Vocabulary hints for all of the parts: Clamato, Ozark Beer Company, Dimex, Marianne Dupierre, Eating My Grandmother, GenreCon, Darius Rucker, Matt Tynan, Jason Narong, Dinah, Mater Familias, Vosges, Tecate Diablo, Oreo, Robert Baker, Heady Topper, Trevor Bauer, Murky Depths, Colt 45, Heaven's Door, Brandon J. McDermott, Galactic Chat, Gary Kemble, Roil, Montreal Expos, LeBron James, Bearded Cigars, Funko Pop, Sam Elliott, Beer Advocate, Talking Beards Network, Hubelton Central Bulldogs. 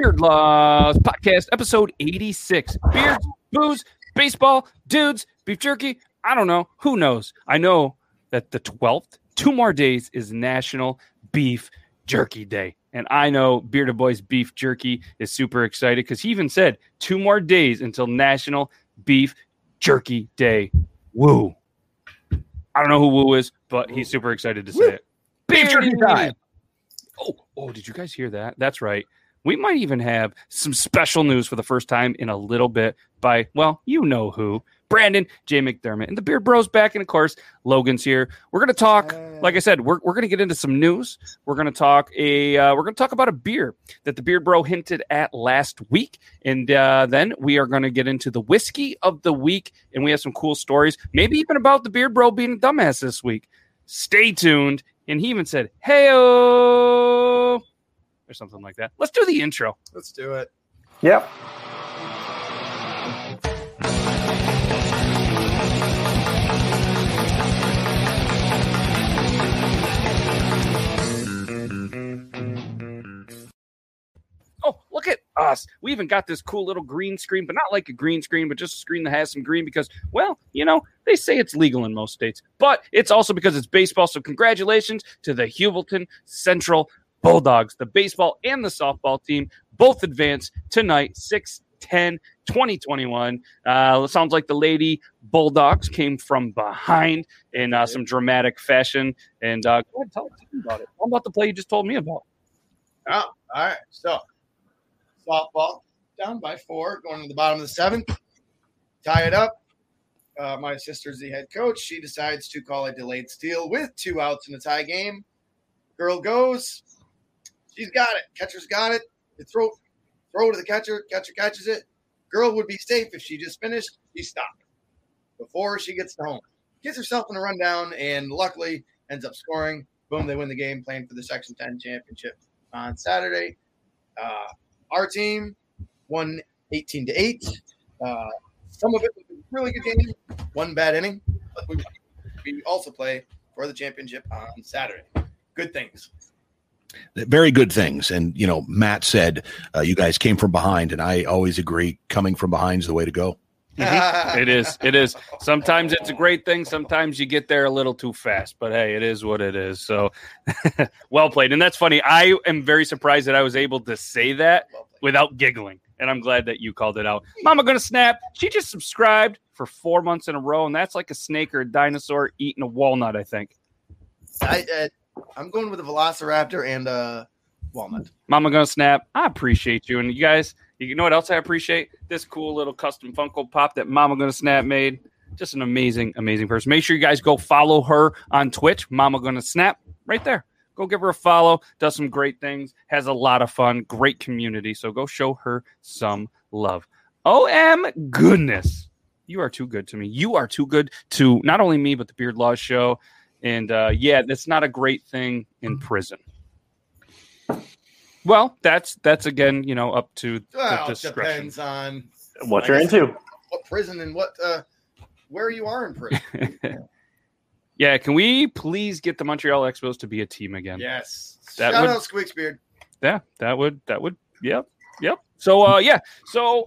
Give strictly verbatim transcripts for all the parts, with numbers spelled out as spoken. Beard Laws Podcast, episode eighty-six. Beards, booze, baseball, dudes, beef jerky. I don't know. Who knows? I know that the twelfth, two more days, is National Beef Jerky Day. And I know Bearded Boys Beef Jerky is super excited because he even said two more days until National Beef Jerky Day. Woo. I don't know who Woo is, but he's super excited to say Woo. It. Beef Jerky Time. Oh, oh, did you guys hear that? That's right. We might even have some special news for the first time in a little bit by, well, you know who. Brandon J. McDermott and the Beard Bros back, and of course Logan's here. We're gonna talk, like I said, we're we're gonna get into some news. We're gonna talk a uh, we're gonna talk about a beer that the Beard Bro hinted at last week, and uh, then we are gonna get into the whiskey of the week, and we have some cool stories, maybe even about the Beard Bro being a dumbass this week. Stay tuned. And he even said, "Heyo," or something like that. Let's do the intro. Let's do it. Yep. Oh, look at us. We even got this cool little green screen, but not like a green screen, but just a screen that has some green because, well, you know, they say it's legal in most states, but it's also because it's baseball. So congratulations to the Hubelton Central Bulldogs. The baseball and the softball team both advance tonight, six ten twenty twenty-one. Uh, sounds like the Lady Bulldogs came from behind in uh, some dramatic fashion. And uh, go ahead, tell us about it. How about the play you just told me about? Oh, all right. So. Softball down by four, going to the bottom of the seventh. Tie it up. Uh, my sister's the head coach. She decides to call a delayed steal with two outs in a tie game. Girl goes. She's got it. Catcher's got it. They throw, throw to the catcher. Catcher catches it. Girl would be safe if she just finished. She stopped before she gets to home. Gets herself in a rundown and luckily ends up scoring. Boom, they win the game, playing for the Section ten championship on Saturday. Uh, Our team won eighteen to eight. Uh, some of it was a really good game, one bad inning, but we, we also play for the championship on Saturday. Good things. Very good things. And, you know, Matt said uh, you guys came from behind, and I always agree coming from behind is the way to go. Mm-hmm. It is. It is. Sometimes it's a great thing. Sometimes you get there a little too fast, but hey, it is what it is. So well played. And that's funny. I am very surprised that I was able to say that well without giggling. And I'm glad that you called it out. Mama Gonna Snap. She just subscribed for four months in a row. And that's like a snake or a dinosaur eating a walnut, I think. I, uh, I'm going with a velociraptor and a walnut. Mama Gonna Snap. I appreciate you. And you guys, you know what else I appreciate? This cool little custom Funko Pop that Mama Gonna Snap made. Just an amazing, amazing person. Make sure you guys go follow her on Twitch, Mama Gonna Snap, right there. Go give her a follow. Does some great things. Has a lot of fun. Great community. So go show her some love. O M goodness. You are too good to me. You are too good to not only me, but the Beard Laws Show. And, uh, yeah, that's not a great thing in prison. Well, that's that's again, you know, up to well, the discretion. Depends on what I you're guess, into, what prison and what uh, where you are in prison. Yeah, can we please get the Montreal Expos to be a team again? Yes, that shout would, out Squeaks Beard. Yeah, that would that would. Yep, yep. So uh, yeah, so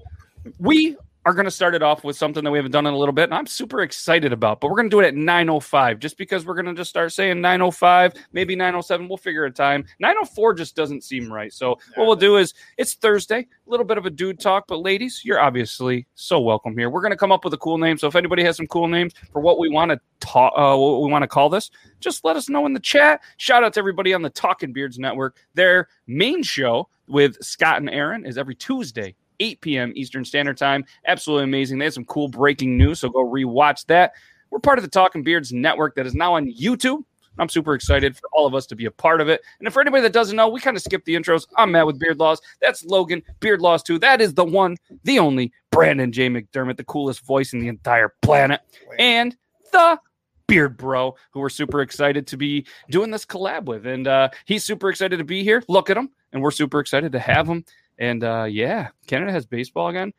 we are going to start it off with something that we haven't done in a little bit, and I'm super excited about. But we're going to do it at nine oh five, just because we're going to just start saying nine oh five, maybe nine oh seven. We'll figure a time. nine oh four just doesn't seem right. So what we'll do is, it's Thursday, a little bit of a dude talk. But ladies, you're obviously so welcome here. We're going to come up with a cool name. So if anybody has some cool names for what we want to talk, uh, what we want to call this, just let us know in the chat. Shout out to everybody on the Talking Beards Network. Their main show with Scott and Aaron is every Tuesday, eight p.m. Eastern Standard Time. Absolutely amazing. They had some cool breaking news, so go rewatch that. We're part of the Talking Beards Network that is now on YouTube. I'm super excited for all of us to be a part of it. And for anybody that doesn't know, we kind of skip the intros. I'm Matt with Beard Laws. That's Logan, Beard Laws two. That is the one, the only, Brandon J. McDermott, the coolest voice in the entire planet. And the Beard Bro, who we're super excited to be doing this collab with. And uh, he's super excited to be here. Look at him. And we're super excited to have him. And, uh, yeah, Canada has baseball again.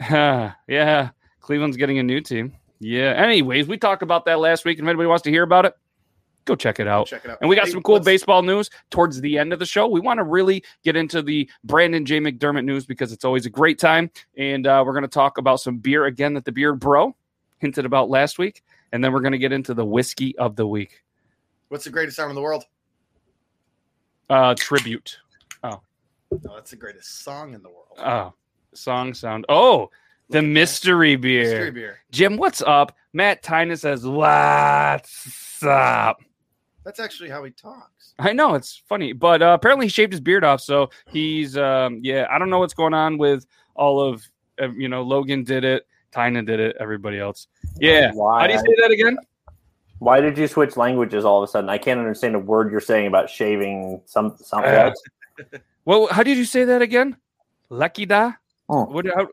Yeah, Cleveland's getting a new team. Yeah, anyways, we talked about that last week, and if anybody wants to hear about it, Go check it out. Check it out. And we got hey, some cool let's... baseball news towards the end of the show. We want to really get into the Brandon J. McDermott news because it's always a great time. And uh, we're going to talk about some beer again that the Beer Bro hinted about last week. And then we're going to get into the whiskey of the week. What's the greatest song in the world? Uh, tribute. Oh. No, that's the greatest song in the world. Oh. Song sound. Oh. The mystery beer. mystery beer. Jim, what's up? Matt Tynan says, what's up? That's actually how he talks. I know. It's funny. But uh, apparently he shaved his beard off. So he's, um, yeah, I don't know what's going on with all of, uh, you know, Logan did it. Tynan did it. Everybody else. Yeah. Why? How do you say that again? Why did you switch languages all of a sudden? I can't understand a word you're saying about shaving some, something uh, else. Well, how did you say that again? Lakida? Oh. What? How,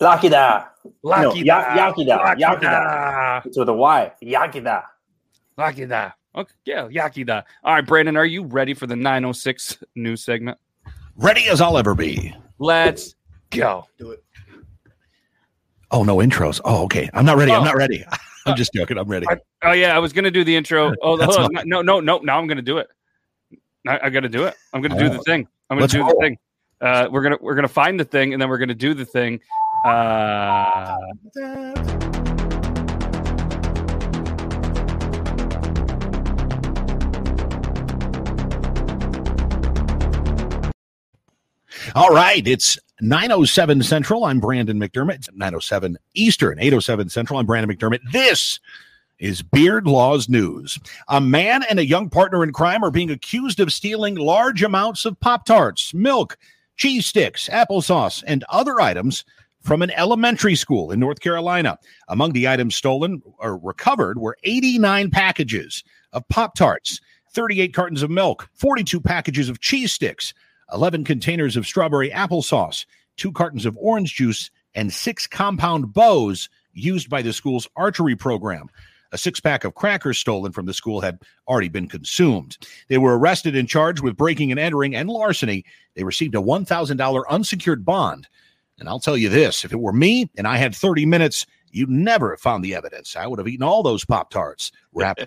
Lakida. Lakida. No, yakida. Yakida. Yakida. It's with a Y. Yakida. Lakida. Okay. Yeah, yakida. All right, Brandon, are you ready for the nine oh six news segment? Ready as I'll ever be. Let's go. Do it. Oh, no intros. Oh, okay. I'm not ready. Oh. I'm not ready. I'm just joking. I'm ready. I, oh, yeah. I was going to do the intro. Oh, hold on. No, no, no. Now I'm going to do it. I, I got to do it. I'm going to do the thing. I'm going to do the thing. Uh, we're going to we're going to find the thing, and then we're going to do the thing. Uh... All right, it's nine oh seven Central. I'm Brandon McDermott. It's nine oh seven Eastern, eight oh seven Central. I'm Brandon McDermott. This is Beard Laws News. A man and a young partner in crime are being accused of stealing large amounts of Pop-Tarts, milk, cheese sticks, applesauce, and other items from an elementary school in North Carolina. Among the items stolen or recovered were eighty-nine packages of Pop-Tarts, thirty-eight cartons of milk, forty-two packages of cheese sticks, eleven containers of strawberry applesauce, two cartons of orange juice, and six compound bows used by the school's archery program. A six-pack of crackers stolen from the school had already been consumed. They were arrested and charged with breaking and entering and larceny. They received a one thousand dollars unsecured bond. And I'll tell you this, if it were me and I had thirty minutes, you'd never have found the evidence. I would have eaten all those Pop-Tarts wrapped.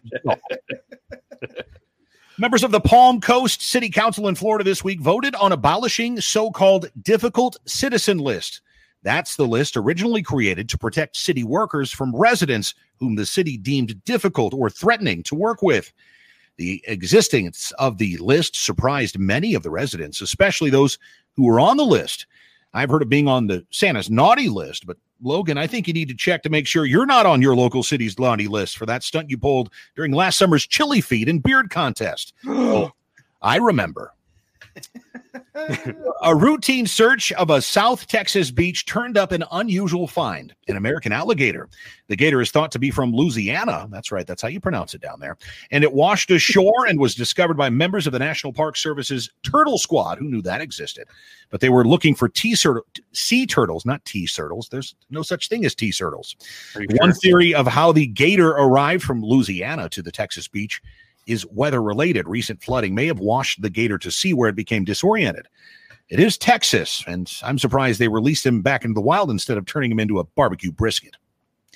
Members of the Palm Coast City Council in Florida this week voted on abolishing so-called difficult citizen list. That's the list originally created to protect city workers from residents whom the city deemed difficult or threatening to work with. The existence of the list surprised many of the residents, especially those who were on the list. I've heard of being on the Santa's naughty list, but Logan, I think you need to check to make sure you're not on your local city's naughty list for that stunt you pulled during last summer's chili feed and beard contest. Oh, I remember. A routine search of a South Texas beach turned up an unusual find, an American alligator. The gator is thought to be from Louisiana. That's right. That's how you pronounce it down there. And it washed ashore and was discovered by members of the National Park Service's Turtle Squad, who knew that existed. But they were looking for tea sur- sea turtles, not tea turtles. There's no such thing as tea turtles. One theory of how the gator arrived from Louisiana to the Texas beach is weather-related. Recent flooding may have washed the gator to sea where it became disoriented. It is Texas, and I'm surprised they released him back into the wild instead of turning him into a barbecue brisket.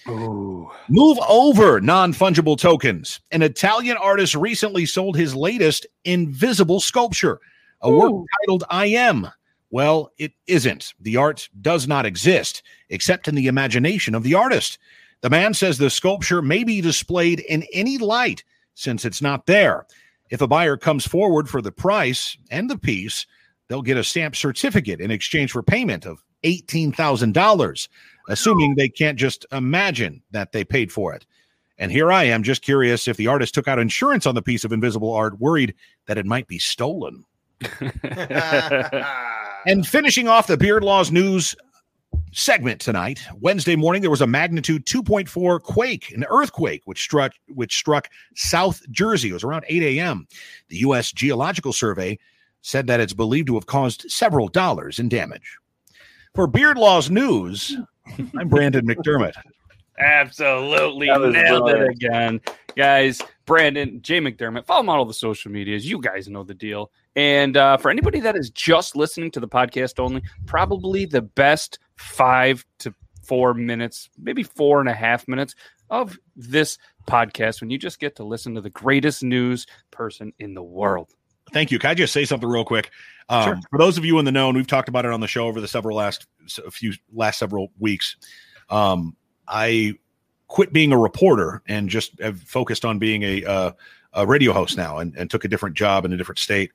Ooh. Move over, non-fungible tokens. An Italian artist recently sold his latest invisible sculpture, a Ooh. work titled I Am. Well, it isn't. The art does not exist, except in the imagination of the artist. The man says the sculpture may be displayed in any light, since it's not there. If a buyer comes forward for the price and the piece, they'll get a stamp certificate in exchange for payment of eighteen thousand dollars, assuming they can't just imagine that they paid for it. And here I am, just curious if the artist took out insurance on the piece of invisible art, worried that it might be stolen. And finishing off the Beard Laws News segment tonight. Wednesday morning, there was a magnitude two point four quake, an earthquake, which struck which struck South Jersey. It was around eight a.m. The U S Geological Survey said that it's believed to have caused several dollars in damage. For Beard Laws News, I'm Brandon McDermott. Absolutely nailed it again. Guys, Brandon J. McDermott, follow him on all the social medias. You guys know the deal. And uh, for anybody that is just listening to the podcast only, probably the best five to four minutes, maybe four and a half minutes of this podcast when you just get to listen to the greatest news person in the world. Thank you. Can I just say something real quick? Um, sure. For those of you in the know, and we've talked about it on the show over the several last a few last several weeks. Um, I quit being a reporter and just have focused on being a, uh, a radio host now, and, and took a different job in a different state.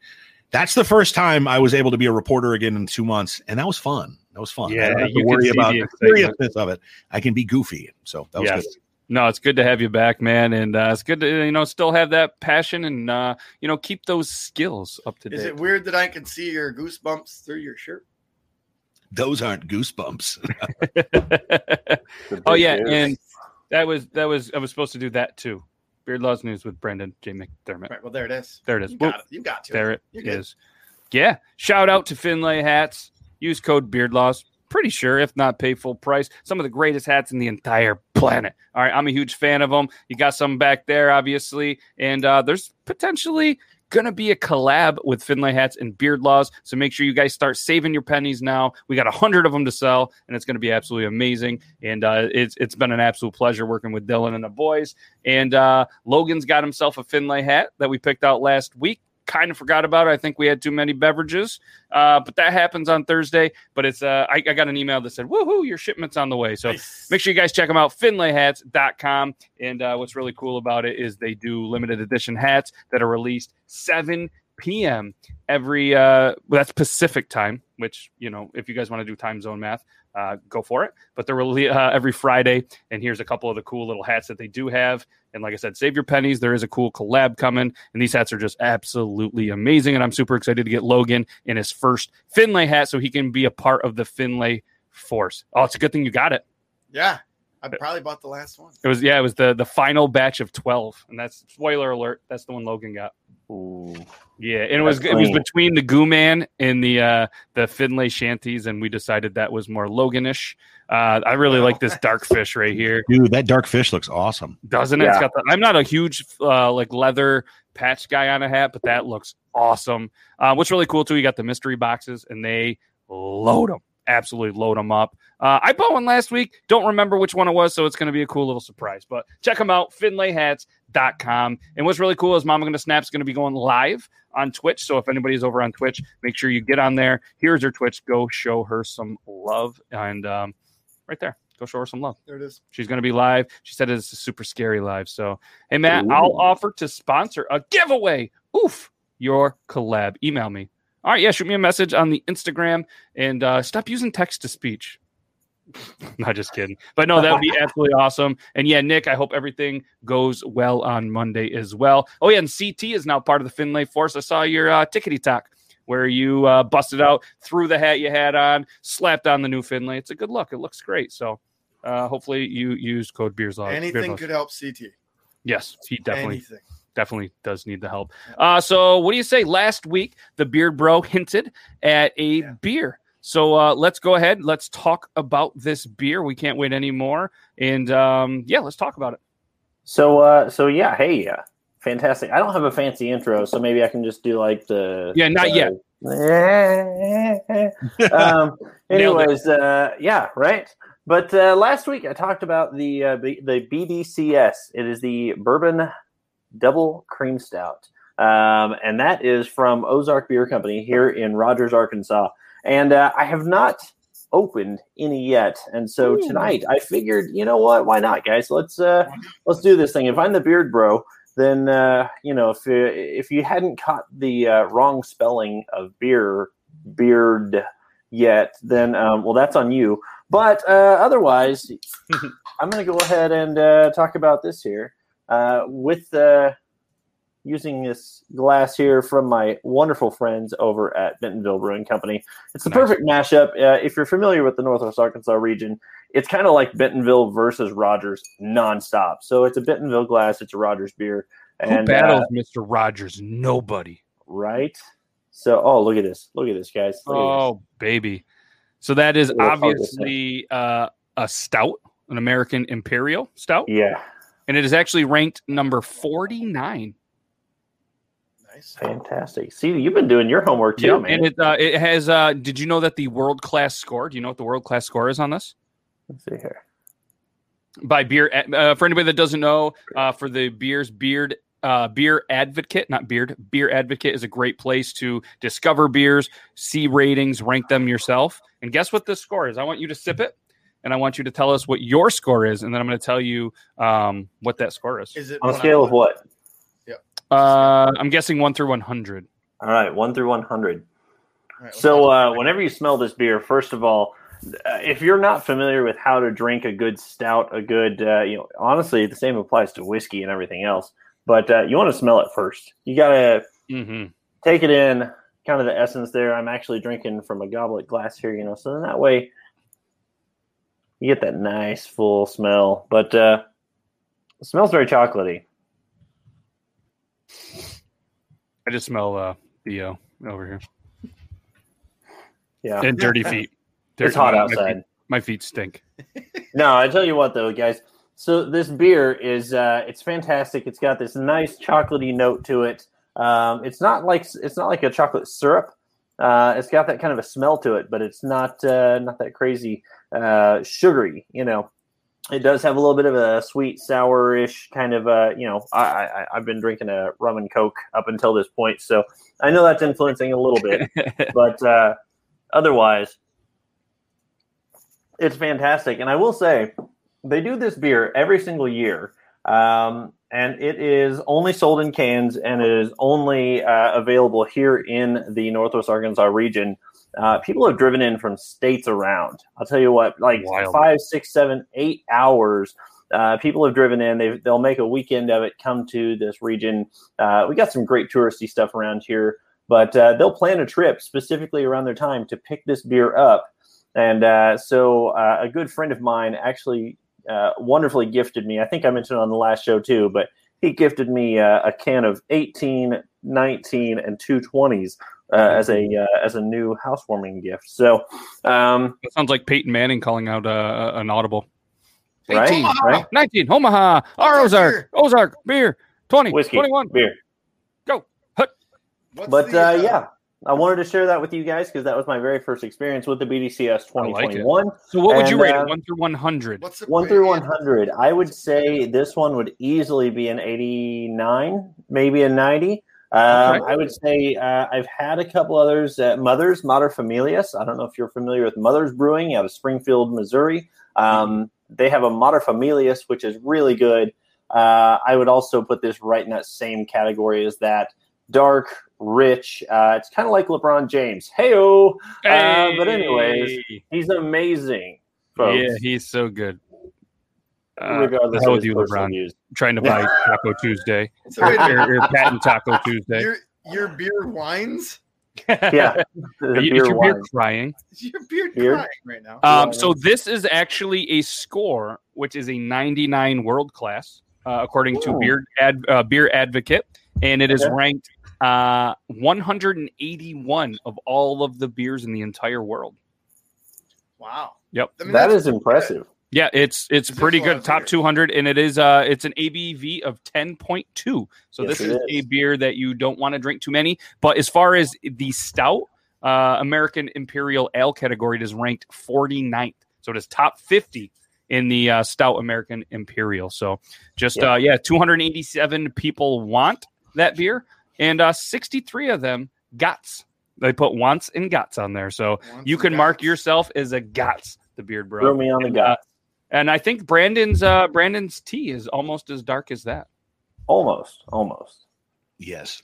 That's the first time I was able to be a reporter again in two months. And that was fun. That was fun. Yeah, I don't have to worry about the seriousness of it. I can be goofy. So that was yes. good. No, it's good to have you back, man, and uh, it's good to you know still have that passion and uh, you know keep those skills up to date. Is it weird that I can see your goosebumps through your shirt? Those aren't goosebumps. Oh yeah, news. and that was that was I was supposed to do that too. Beard Laws News with Brandon J. McDermott. Right, well, there it is. There it is. You got, it. You got to. There it You're is. Good. Yeah. Shout out to Finlay Hats. Use code BeardLaws. Pretty sure, if not pay full price, some of the greatest hats in the entire planet. All right, I'm a huge fan of them. You got some back there, obviously, and uh, there's potentially going to be a collab with Finlay Hats and Beard Laws, so make sure you guys start saving your pennies now. We got one hundred of them to sell, and it's going to be absolutely amazing, and uh, it's it's been an absolute pleasure working with Dylan and the boys, and uh, Logan's got himself a Finlay hat that we picked out last week. Kind of forgot about it. I think we had too many beverages, uh, but that happens on Thursday. But it's uh, I, I got an email that said, woohoo, your shipment's on the way. So nice. Make sure you guys check them out, finlay hats dot com. And uh, what's really cool about it is they do limited edition hats that are released seven p.m. every uh, well, that's Pacific time, which, you know, if you guys want to do time zone math, uh, go for it. But they're really uh, every Friday. And here's a couple of the cool little hats that they do have. And like I said, save your pennies. There is a cool collab coming. And these hats are just absolutely amazing. And I'm super excited to get Logan in his first Finlay hat so he can be a part of the Finlay force. Oh, it's a good thing you got it. Yeah. I probably bought the last one. It was, yeah, it was the, the final batch of twelve. And that's, spoiler alert, that's the one Logan got. Ooh. Yeah, and it was it was between the Goo Man and the uh, the Finlay Shanties, and we decided that was more Loganish. Uh, I really like this dark fish right here, dude. That dark fish looks awesome, doesn't it? Yeah. It's got the, I'm not a huge uh, like leather patch guy on a hat, but that looks awesome. Uh, what's really cool too, you got the mystery boxes, and they load them, absolutely load them up. Uh, I bought one last week. Don't remember which one it was, so it's going to be a cool little surprise. But check them out, finlay hats dot com. And what's really cool is Mama Gonna Snap's going to be going live on Twitch. So if anybody's over on Twitch, make sure you get on there. Here's her Twitch. Go show her some love. And um, right there, go show her some love. There it is. She's going to be live. She said it's a super scary live. So, hey, Matt, ooh. I'll offer to sponsor a giveaway. Oof, your collab. Email me. All right, yeah, shoot me a message on the Instagram. And uh, stop using text-to-speech. Not just kidding, but no, that would be absolutely awesome. And yeah, Nick, I hope everything goes well on Monday as well. Oh yeah, and C T is now part of the Finlay force. I saw your uh, tickety talk where you uh, busted out, threw the hat you had on, slapped on the new Finlay. It's a good look. It looks great. So uh, hopefully you use code BeersLaws. Anything could help C T. Yes, he definitely. Anything. Definitely does need the help. Uh, so what do you say? Last week, the Beard Bro hinted at a yeah. beer. So uh, let's go ahead. Let's talk about this beer. We can't wait anymore. And um, yeah, let's talk about it. So, uh, so yeah. Hey, yeah. Fantastic. I don't have a fancy intro, so maybe I can just do like the. Yeah, not the, yet. um, anyways, uh, yeah, right. But uh, last week I talked about the uh, the B D C S. It is the Bourbon Double Cream Stout, um, and that is from Ozark Beer Company here in Rogers, Arkansas. And uh, I have not opened any yet, and so tonight I figured, you know what? Why not, guys? Let's uh, let's do this thing. If I'm the Beard Bro, then uh, you know, if you, if you hadn't caught the uh, wrong spelling of beer beard yet, then um, well, that's on you. But uh, otherwise, I'm going to go ahead and uh, talk about this here uh, with uh, using this glass here from my wonderful friends over at Bentonville Brewing Company. It's the nice. perfect mashup. Uh, if you're familiar with the Northwest Arkansas region, it's kind of like Bentonville versus Rogers nonstop. So it's a Bentonville glass. It's a Rogers beer. And, who battles uh, Mister Rogers? Nobody. Right? So, oh, look at this. Look at this, guys. Look oh, this. baby. So that is obviously uh, a stout, an American Imperial stout. Yeah. And it is actually ranked number forty-nine. Fantastic. See, you've been doing your homework too, yeah, man. And it, uh, it has. Uh, did you know that the world class score? Do you know what the world class score is on this? Let's see here. by Beer. Uh, for anybody that doesn't know, uh, for the beers, Beard uh, Beer Advocate, not Beard, Beer Advocate is a great place to discover beers, see ratings, rank them yourself. And guess what this score is? I want you to sip it, and I want you to tell us what your score is, and then I'm going to tell you um, what that score is. Is it on a scale of what? Yeah. Uh, I'm guessing one through one hundred. All right, one through one hundred. Right, so uh, whenever you smell this beer, first of all, if you're not familiar with how to drink a good stout, a good, uh, you know, honestly, the same applies to whiskey and everything else. But uh, you want to smell it first. You got to mm-hmm. take it in, kind of the essence there. I'm actually drinking from a goblet glass here, you know, so then that way you get that nice full smell. But uh, it smells very chocolatey. I just smell uh, B O over here. Yeah, and dirty feet. Dirty it's hot feet. Outside. My feet, my feet stink. No, I tell you what, though, guys. So this beer is uh, it's fantastic. It's got this nice chocolatey note to it. Um, it's not like it's not like a chocolate syrup. Uh, it's got that kind of a smell to it, but it's not uh, not that crazy uh, sugary. You know, it does have a little bit of a sweet, sourish kind of. Uh, you know, I, I I've been drinking a rum and coke up until this point, so I know that's influencing a little bit, but. Uh, Otherwise, it's fantastic. And I will say, they do this beer every single year. Um, and it is only sold in cans, and it is only uh, available here in the Northwest Arkansas region. Uh, people have driven in from states around. I'll tell you what, like Wild. five, six, seven, eight hours. Uh, people have driven in. They've, they'll make a weekend of it, come to this region. Uh, we got some great touristy stuff around here. But uh, they'll plan a trip specifically around their time to pick this beer up. And uh, so uh, a good friend of mine actually uh, wonderfully gifted me. I think I mentioned it on the last show too, but he gifted me uh, a can of eighteen, nineteen, and two twenties uh, as a uh, as a new housewarming gift. So um, it sounds like Peyton Manning calling out uh, an audible. eighteen, Omaha, right? nineteen, Omaha, Ozark, Ozark, beer, twenty, whiskey, twenty-one, beer. What's but, the, uh, uh, yeah, I wanted to share that with you guys because that was my very first experience with the B D C S twenty twenty-one. Like so what would and, you rate uh, it, one through one hundred? What's the one through one hundred. I would say this one would easily be an eighty-nine, maybe a ninety. Um, okay. I would say uh, I've had a couple others. Uh, Mother's, Mater Familias. I don't know if you're familiar with Mother's Brewing out of Springfield, Missouri. Um, they have a Mater Familias, which is really good. Uh, I would also put this right in that same category as that. Dark, rich. Uh, it's kind of like LeBron James. Hey-o. Hey. Uh, but anyways, he's amazing, folks. Yeah, he's so good. Uh, Regardless that's what you, LeBron, used. Trying to buy Taco Tuesday. Or, or patent Taco Tuesday. Your, your beer wines? Yeah. Beer is your beer wine. Crying? Is your beer, beer crying right now? Um, so this is actually a score, which is a ninety-nine world class, uh, according Ooh. to Beer, Ad, uh, Beer Advocate. And it is ranked uh, one hundred eighty-one of all of the beers in the entire world. Wow! Yep, I mean, that is impressive. Good. Yeah, it's it's, it's pretty good. Top two hundred, and it is uh, it's an A B V of ten point two. So yes, this is, is a beer that you don't want to drink too many. But as far as the stout, uh, American Imperial Ale category, it is ranked forty-ninth. So it is top fifty. In the uh, stout American Imperial. So just, yeah, uh, yeah two hundred eighty-seven people want that beer, and uh, sixty-three of them gots. They put wants and gots on there. So wants you can mark yourself as a gots, the beard bro. Throw me on and, the gots. Uh, and I think Brandon's uh, Brandon's tea is almost as dark as that. Almost, almost. Yes.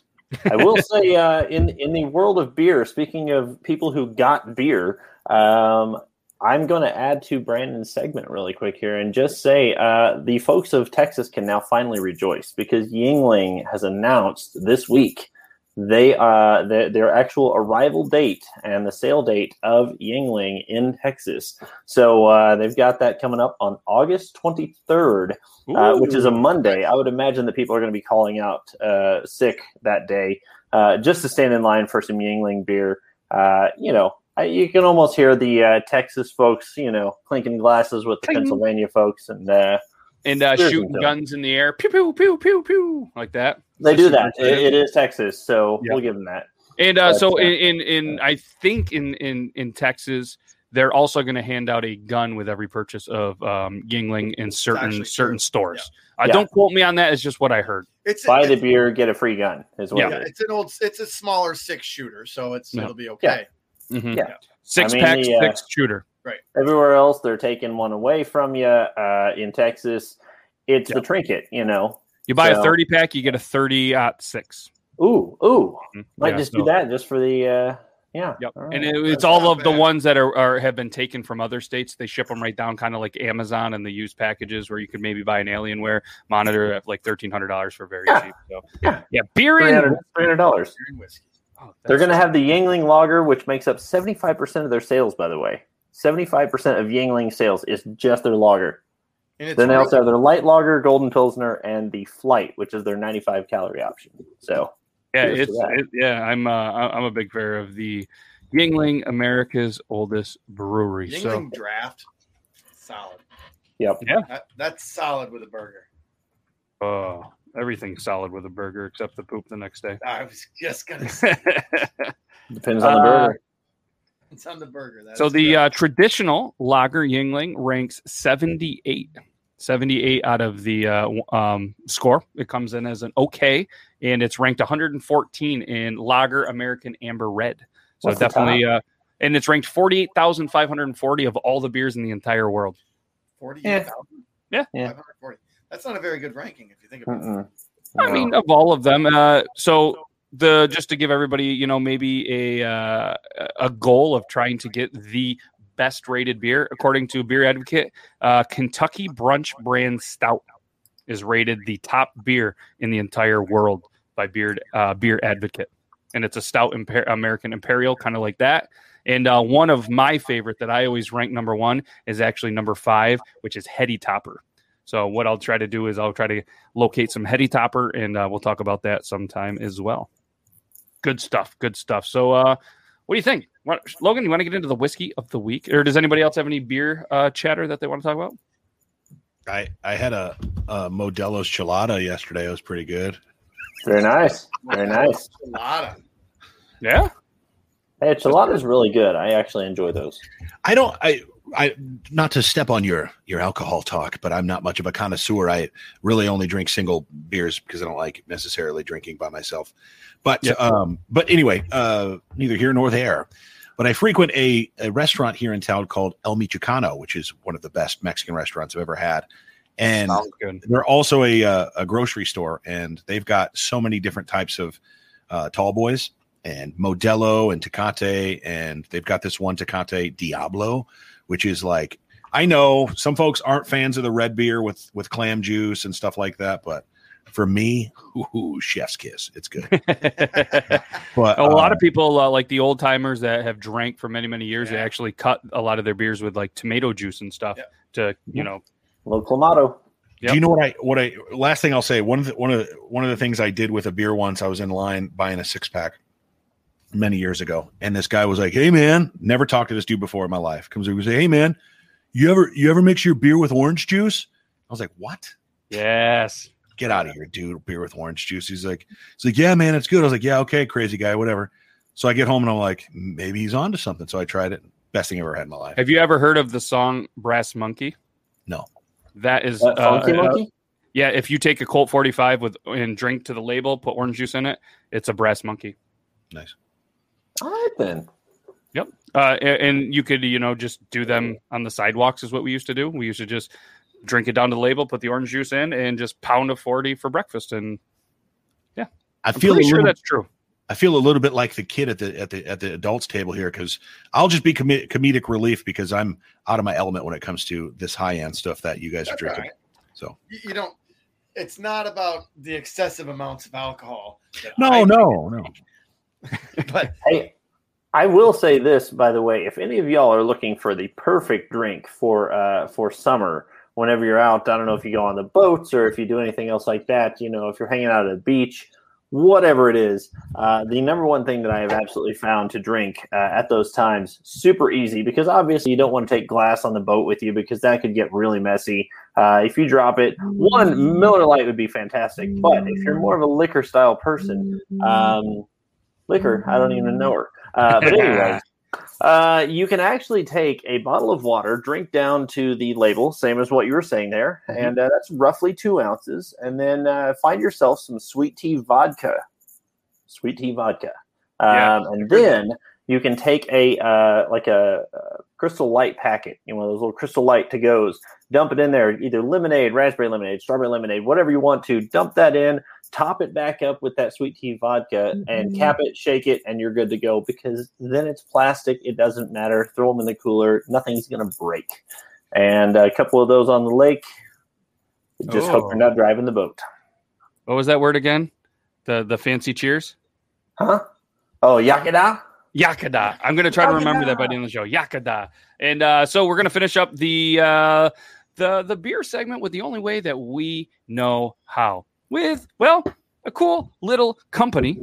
I will say uh, in, in the world of beer, speaking of people who got beer, um, I'm going to add to Brandon's segment really quick here and just say uh, the folks of Texas can now finally rejoice because Yuengling has announced this week they uh, the, their actual arrival date and the sale date of Yuengling in Texas. So uh, they've got that coming up on August twenty-third, uh, which is a Monday. I would imagine that people are going to be calling out uh, sick that day uh, just to stand in line for some Yuengling beer, uh, you know. You can almost hear the uh, Texas folks, you know, clinking glasses with the Ding. Pennsylvania folks and uh, and uh, shooting guns in the air, pew pew pew pew pew, like that. They do that. It, it is Texas, so yeah. We'll give them that. And uh, but, so, uh, in, in in I think in in in Texas, They're also going to hand out a gun with every purchase of um, Yuengling in certain certain true. stores. Yeah. I yeah. don't quote me on that. It's just what I heard. It's buy a, the it's, beer, get a free gun. Is what yeah. it is. It's an old. It's a smaller six shooter, so it's yeah. it'll be okay. Yeah. Mm-hmm. yeah. Six I mean, pack, uh, six shooter. Right. Everywhere else, they're taking one away from you. Uh, in Texas, it's yeah. the trinket. You know, you buy so. a thirty pack, you get a thirty out six. Ooh, ooh! Mm-hmm. Might yeah, just so. do that just for the. Uh, Yeah, yep. Right. And it, it's all of bad. the ones that are, are have been taken from other states. They ship them right down, kind of like Amazon and the used packages, where you could maybe buy an Alienware monitor at like thirteen hundred dollars for very yeah. cheap. So yeah, yeah, beer and three hundred dollars. Oh, they're going to have the Yuengling lager, which makes up seventy five percent of their sales. By the way, seventy five percent of Yuengling sales is just their lager. Then they really- also have their light lager, golden pilsner, and the flight, which is their ninety five calorie option. So. Yeah, it's it, yeah. I'm uh, I'm a big fan of the Yuengling, America's oldest brewery. Yuengling so. draft, solid. Yep. Yeah, that, that's solid with a burger. Oh, everything's solid with a burger except the poop the next day. I was just gonna say. Depends on the burger. Uh, it's on the burger. That so the uh, traditional lager Yuengling ranks seventy-eight. seventy-eight out of the uh, um, score. It comes in as an okay, and it's ranked one hundred fourteen in Lager American Amber Red. So What's definitely, uh, and it's ranked forty-eight thousand five hundred forty of all the beers in the entire world. forty-eight thousand? Yeah. yeah. That's not a very good ranking if you think about uh-uh. it. I no. mean, of all of them. Uh, so the just to give everybody, you know, maybe a uh, a goal of trying to get the best rated beer, according to Beer Advocate, uh, Kentucky Brunch Brand Stout is rated the top beer in the entire world by Beer uh, Beer Advocate, and it's a stout imper- American Imperial, kind of like that. And uh, one of my favorite that I always rank number one is actually number five, which is Heady Topper. So what I'll try to do is I'll try to locate some Heady Topper, and uh, we'll talk about that sometime as well. Good stuff, good stuff. So, uh, what do you think? What, Logan, you want to get into the whiskey of the week, or does anybody else have any beer uh, chatter that they want to talk about? I, I had a, a Modelo's Chelada yesterday. It was pretty good. Very nice. Very nice. Chelada. Yeah. Hey, Chelada's really good. I actually enjoy those. I don't. I. I not to step on your your alcohol talk, but I'm not much of a connoisseur. I really only drink single beers because I don't like necessarily drinking by myself. But yeah. um, but anyway, uh, neither here nor there. But I frequent a, a restaurant here in town called El Michoacano, which is one of the best Mexican restaurants I've ever had. And they're also a uh, a grocery store, and they've got so many different types of uh, tall boys and Modelo and Tecate, and they've got this one Tecate Diablo, which is like, I know some folks aren't fans of the red beer with, with clam juice and stuff like that, but for me, ooh, chef's kiss. It's good. But a lot um, of people, uh, like the old timers that have drank for many, many years, yeah. they actually cut a lot of their beers with like tomato juice and stuff yeah. to, you know. A little clamato. Yep. Do you know what I, what I, last thing I'll say, one of the, one of the, one of the things I did with a beer once, I was in line buying a six pack many years ago, and this guy was like, "Hey man," never talked to this dude before in my life. Comes over and say, "Hey man, you ever you ever mix your beer with orange juice?" I was like, "What? Yes, get out of here, dude! Beer with orange juice." He's like, "He's like, yeah, man, it's good." I was like, "Yeah, okay, crazy guy, whatever." So I get home and I'm like, maybe he's onto something. So I tried it. Best thing I ever had in my life. Have you ever heard of the song "Brass Monkey"? No. That is uh, Funky uh, Monkey. Yeah, if you take a Colt forty-five with and drink to the label, put orange juice in it, it's a brass monkey. Nice. All right, then. Yep. Uh, and you could, you know, just do them on the sidewalks is what we used to do. We used to just drink it down to the label, put the orange juice in, and just pound a forty for breakfast. And yeah, I feel I'm pretty sure that's true. I feel a little bit like the kid at the at the at the adults table here, because I'll just be com- comedic relief because I'm out of my element when it comes to this high end stuff that you guys that's are drinking. Right. So you don't. It's not about the excessive amounts of alcohol. No, I no, no. But hey, I will say this, by the way, if any of y'all are looking for the perfect drink for uh for summer, whenever you're out, I don't know if you go on the boats or if you do anything else like that, you know, if you're hanging out at a beach, whatever it is, uh, the number one thing that I have absolutely found to drink uh, at those times, super easy, because obviously you don't want to take glass on the boat with you because that could get really messy. Uh, if you drop it, one Miller Lite would be fantastic, but if you're more of a liquor style person, um, liquor, I don't even know her. Uh, but anyways, Uh, you can actually take a bottle of water, drink down to the label, same as what you were saying there, mm-hmm. and uh, that's roughly two ounces, and then uh, find yourself some sweet tea vodka. Sweet tea vodka. Um, yeah, and then one. You can take a uh, like a, a Crystal Light packet, you know, those little Crystal Light to-goes, dump it in there, either lemonade, raspberry lemonade, strawberry lemonade, whatever you want to, dump that in, top it back up with that sweet tea vodka mm-hmm. and cap it, shake it, and you're good to go, because then it's plastic. It doesn't matter. Throw them in the cooler. Nothing's going to break. And a couple of those on the lake. Just oh. hope you're not driving the boat. What was that word again? The the fancy cheers? Huh? Oh, yakada? Yakada. I'm going to try yakada. to remember that by the end of the show. Yakada. And uh, so we're going to finish up the uh, the the beer segment with the only way that we know how. With, well, a cool little company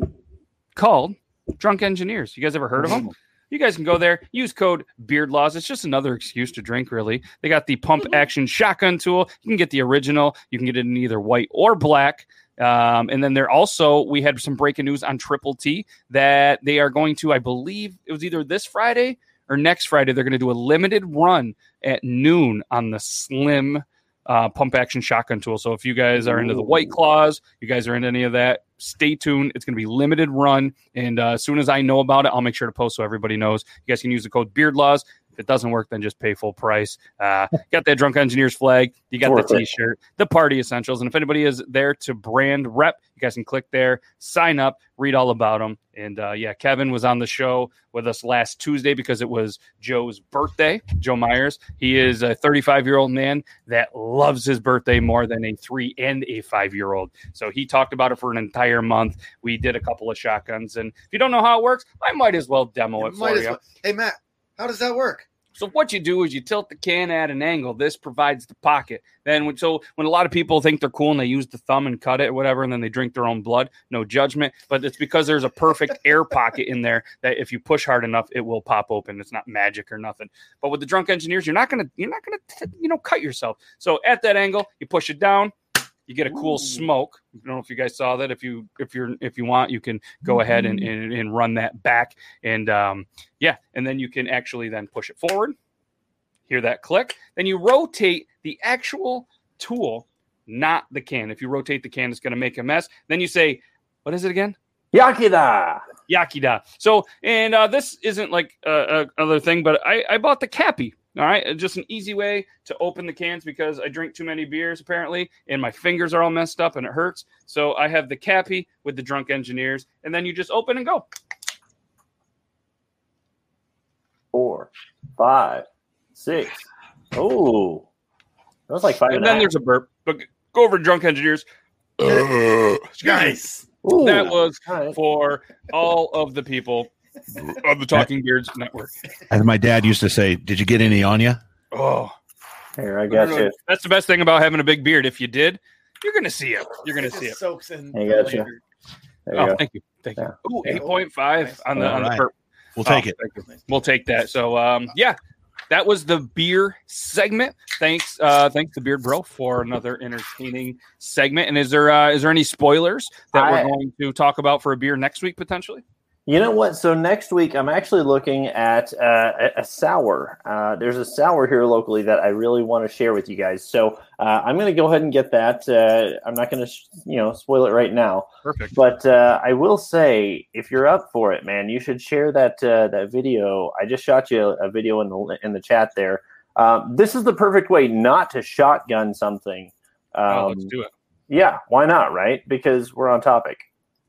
called Drunk Engineers. You guys ever heard of them? You guys can go there. Use code BEARDLAWS. It's just another excuse to drink, really. They got the pump action shotgun tool. You can get the original. You can get it in either white or black. Um, and then they're also, we had some breaking news on Triple T that they are going to, I believe, it was either this Friday or next Friday, they're going to do a limited run at noon on the slim Uh, pump action shotgun tool. So if you guys are into the White Claws, you guys are into any of that, stay tuned. It's going to be limited run. And uh, as soon as I know about it, I'll make sure to post so everybody knows. You guys can use the code BEARDLAWS. If it doesn't work, then just pay full price. Uh, got that Drunk Engineers flag. You got the T-shirt, the party essentials. And if anybody is there to brand rep, you guys can click there, sign up, read all about them. And, uh, yeah, Kevin was on the show with us last Tuesday because it was Joe's birthday, Joe Myers. He is a thirty-five-year-old man that loves his birthday more than a three- and a five-year-old. So he talked about it for an entire month. We did a couple of shotguns. And if you don't know how it works, I might as well demo it, it for you. Well. Hey, Matt. How does that work? So what you do is you tilt the can at an angle. This provides the pocket. Then, when, so when a lot of people think they're cool and they use the thumb and cut it or whatever, and then they drink their own blood, no judgment. But it's because there's a perfect air pocket in there that if you push hard enough, it will pop open. It's not magic or nothing. But with the Drunk Engineers, you're not gonna you're not gonna you know cut yourself. So at that angle, you push it down. You get a cool Ooh. smoke. I don't know if you guys saw that. If you if you're if you want, you can go ahead and, and, and run that back. And um, yeah, and then you can actually then push it forward. Hear that click. Then you rotate the actual tool, not the can. If you rotate the can, it's going to make a mess. Then you say, what is it again? Yakida. Yakida. So, and uh, this isn't like uh, another thing, but I, I bought the Cappy. All right, just an easy way to open the cans because I drink too many beers, apparently, and my fingers are all messed up and it hurts. So I have the Cappy with the Drunk Engineers, and then you just open and go. Four, five, six. Oh, that was like five and, and then there's a burp. But go over to Drunk Engineers. Nice. Ooh, that was nice. For all of the people of the Talking Beards Network. As my dad used to say, did you get any on you? Oh. Here, I got you. That's the best thing about having a big beard. If you did, you're going to see it. You're going to see it. Soaks in. I got you. There oh, go. Thank you. Thank yeah. you. Ooh, yeah. eight point five nice. on the, on the right. burp. We'll oh, take it. We'll take that. So, um, yeah, that was the beer segment. Thanks, uh, thanks to Beard Bro for another entertaining segment. And is there uh, is there any spoilers that Hi. we're going to talk about for a beer next week, potentially? You know what? So next week, I'm actually looking at uh, a sour. Uh, there's a sour here locally that I really want to share with you guys. So uh, I'm going to go ahead and get that. Uh, I'm not going to, sh- you know, spoil it right now. Perfect. But uh, I will say, if you're up for it, man, you should share that uh, that video. I just shot you a video in the in the chat there. Um, this is the perfect way not to shotgun something. Um, oh, let's do it. Yeah, why not? Right? Because we're on topic.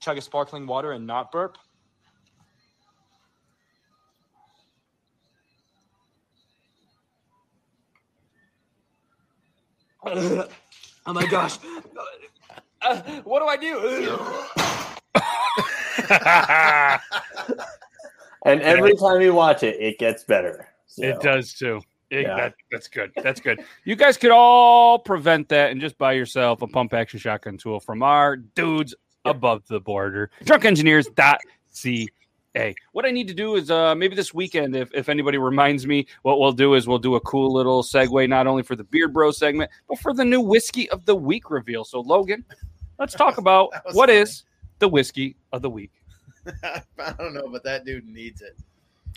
Chug a sparkling water and not burp. Oh my gosh! Uh, what do I do? And every time you watch it, it gets better. So. It does too. It, yeah. that, that's good. That's good. You guys could all prevent that and just buy yourself a pump action shotgun tool from our dudes yeah. above the border. drunk engineers dot c a Hey, what I need to do is uh, maybe this weekend, if, if anybody reminds me, what we'll do is we'll do a cool little segue, not only for the Beard Bro segment, but for the new Whiskey of the Week reveal. So, Logan, let's talk about what funny. is the Whiskey of the Week. I don't know, but that dude needs it.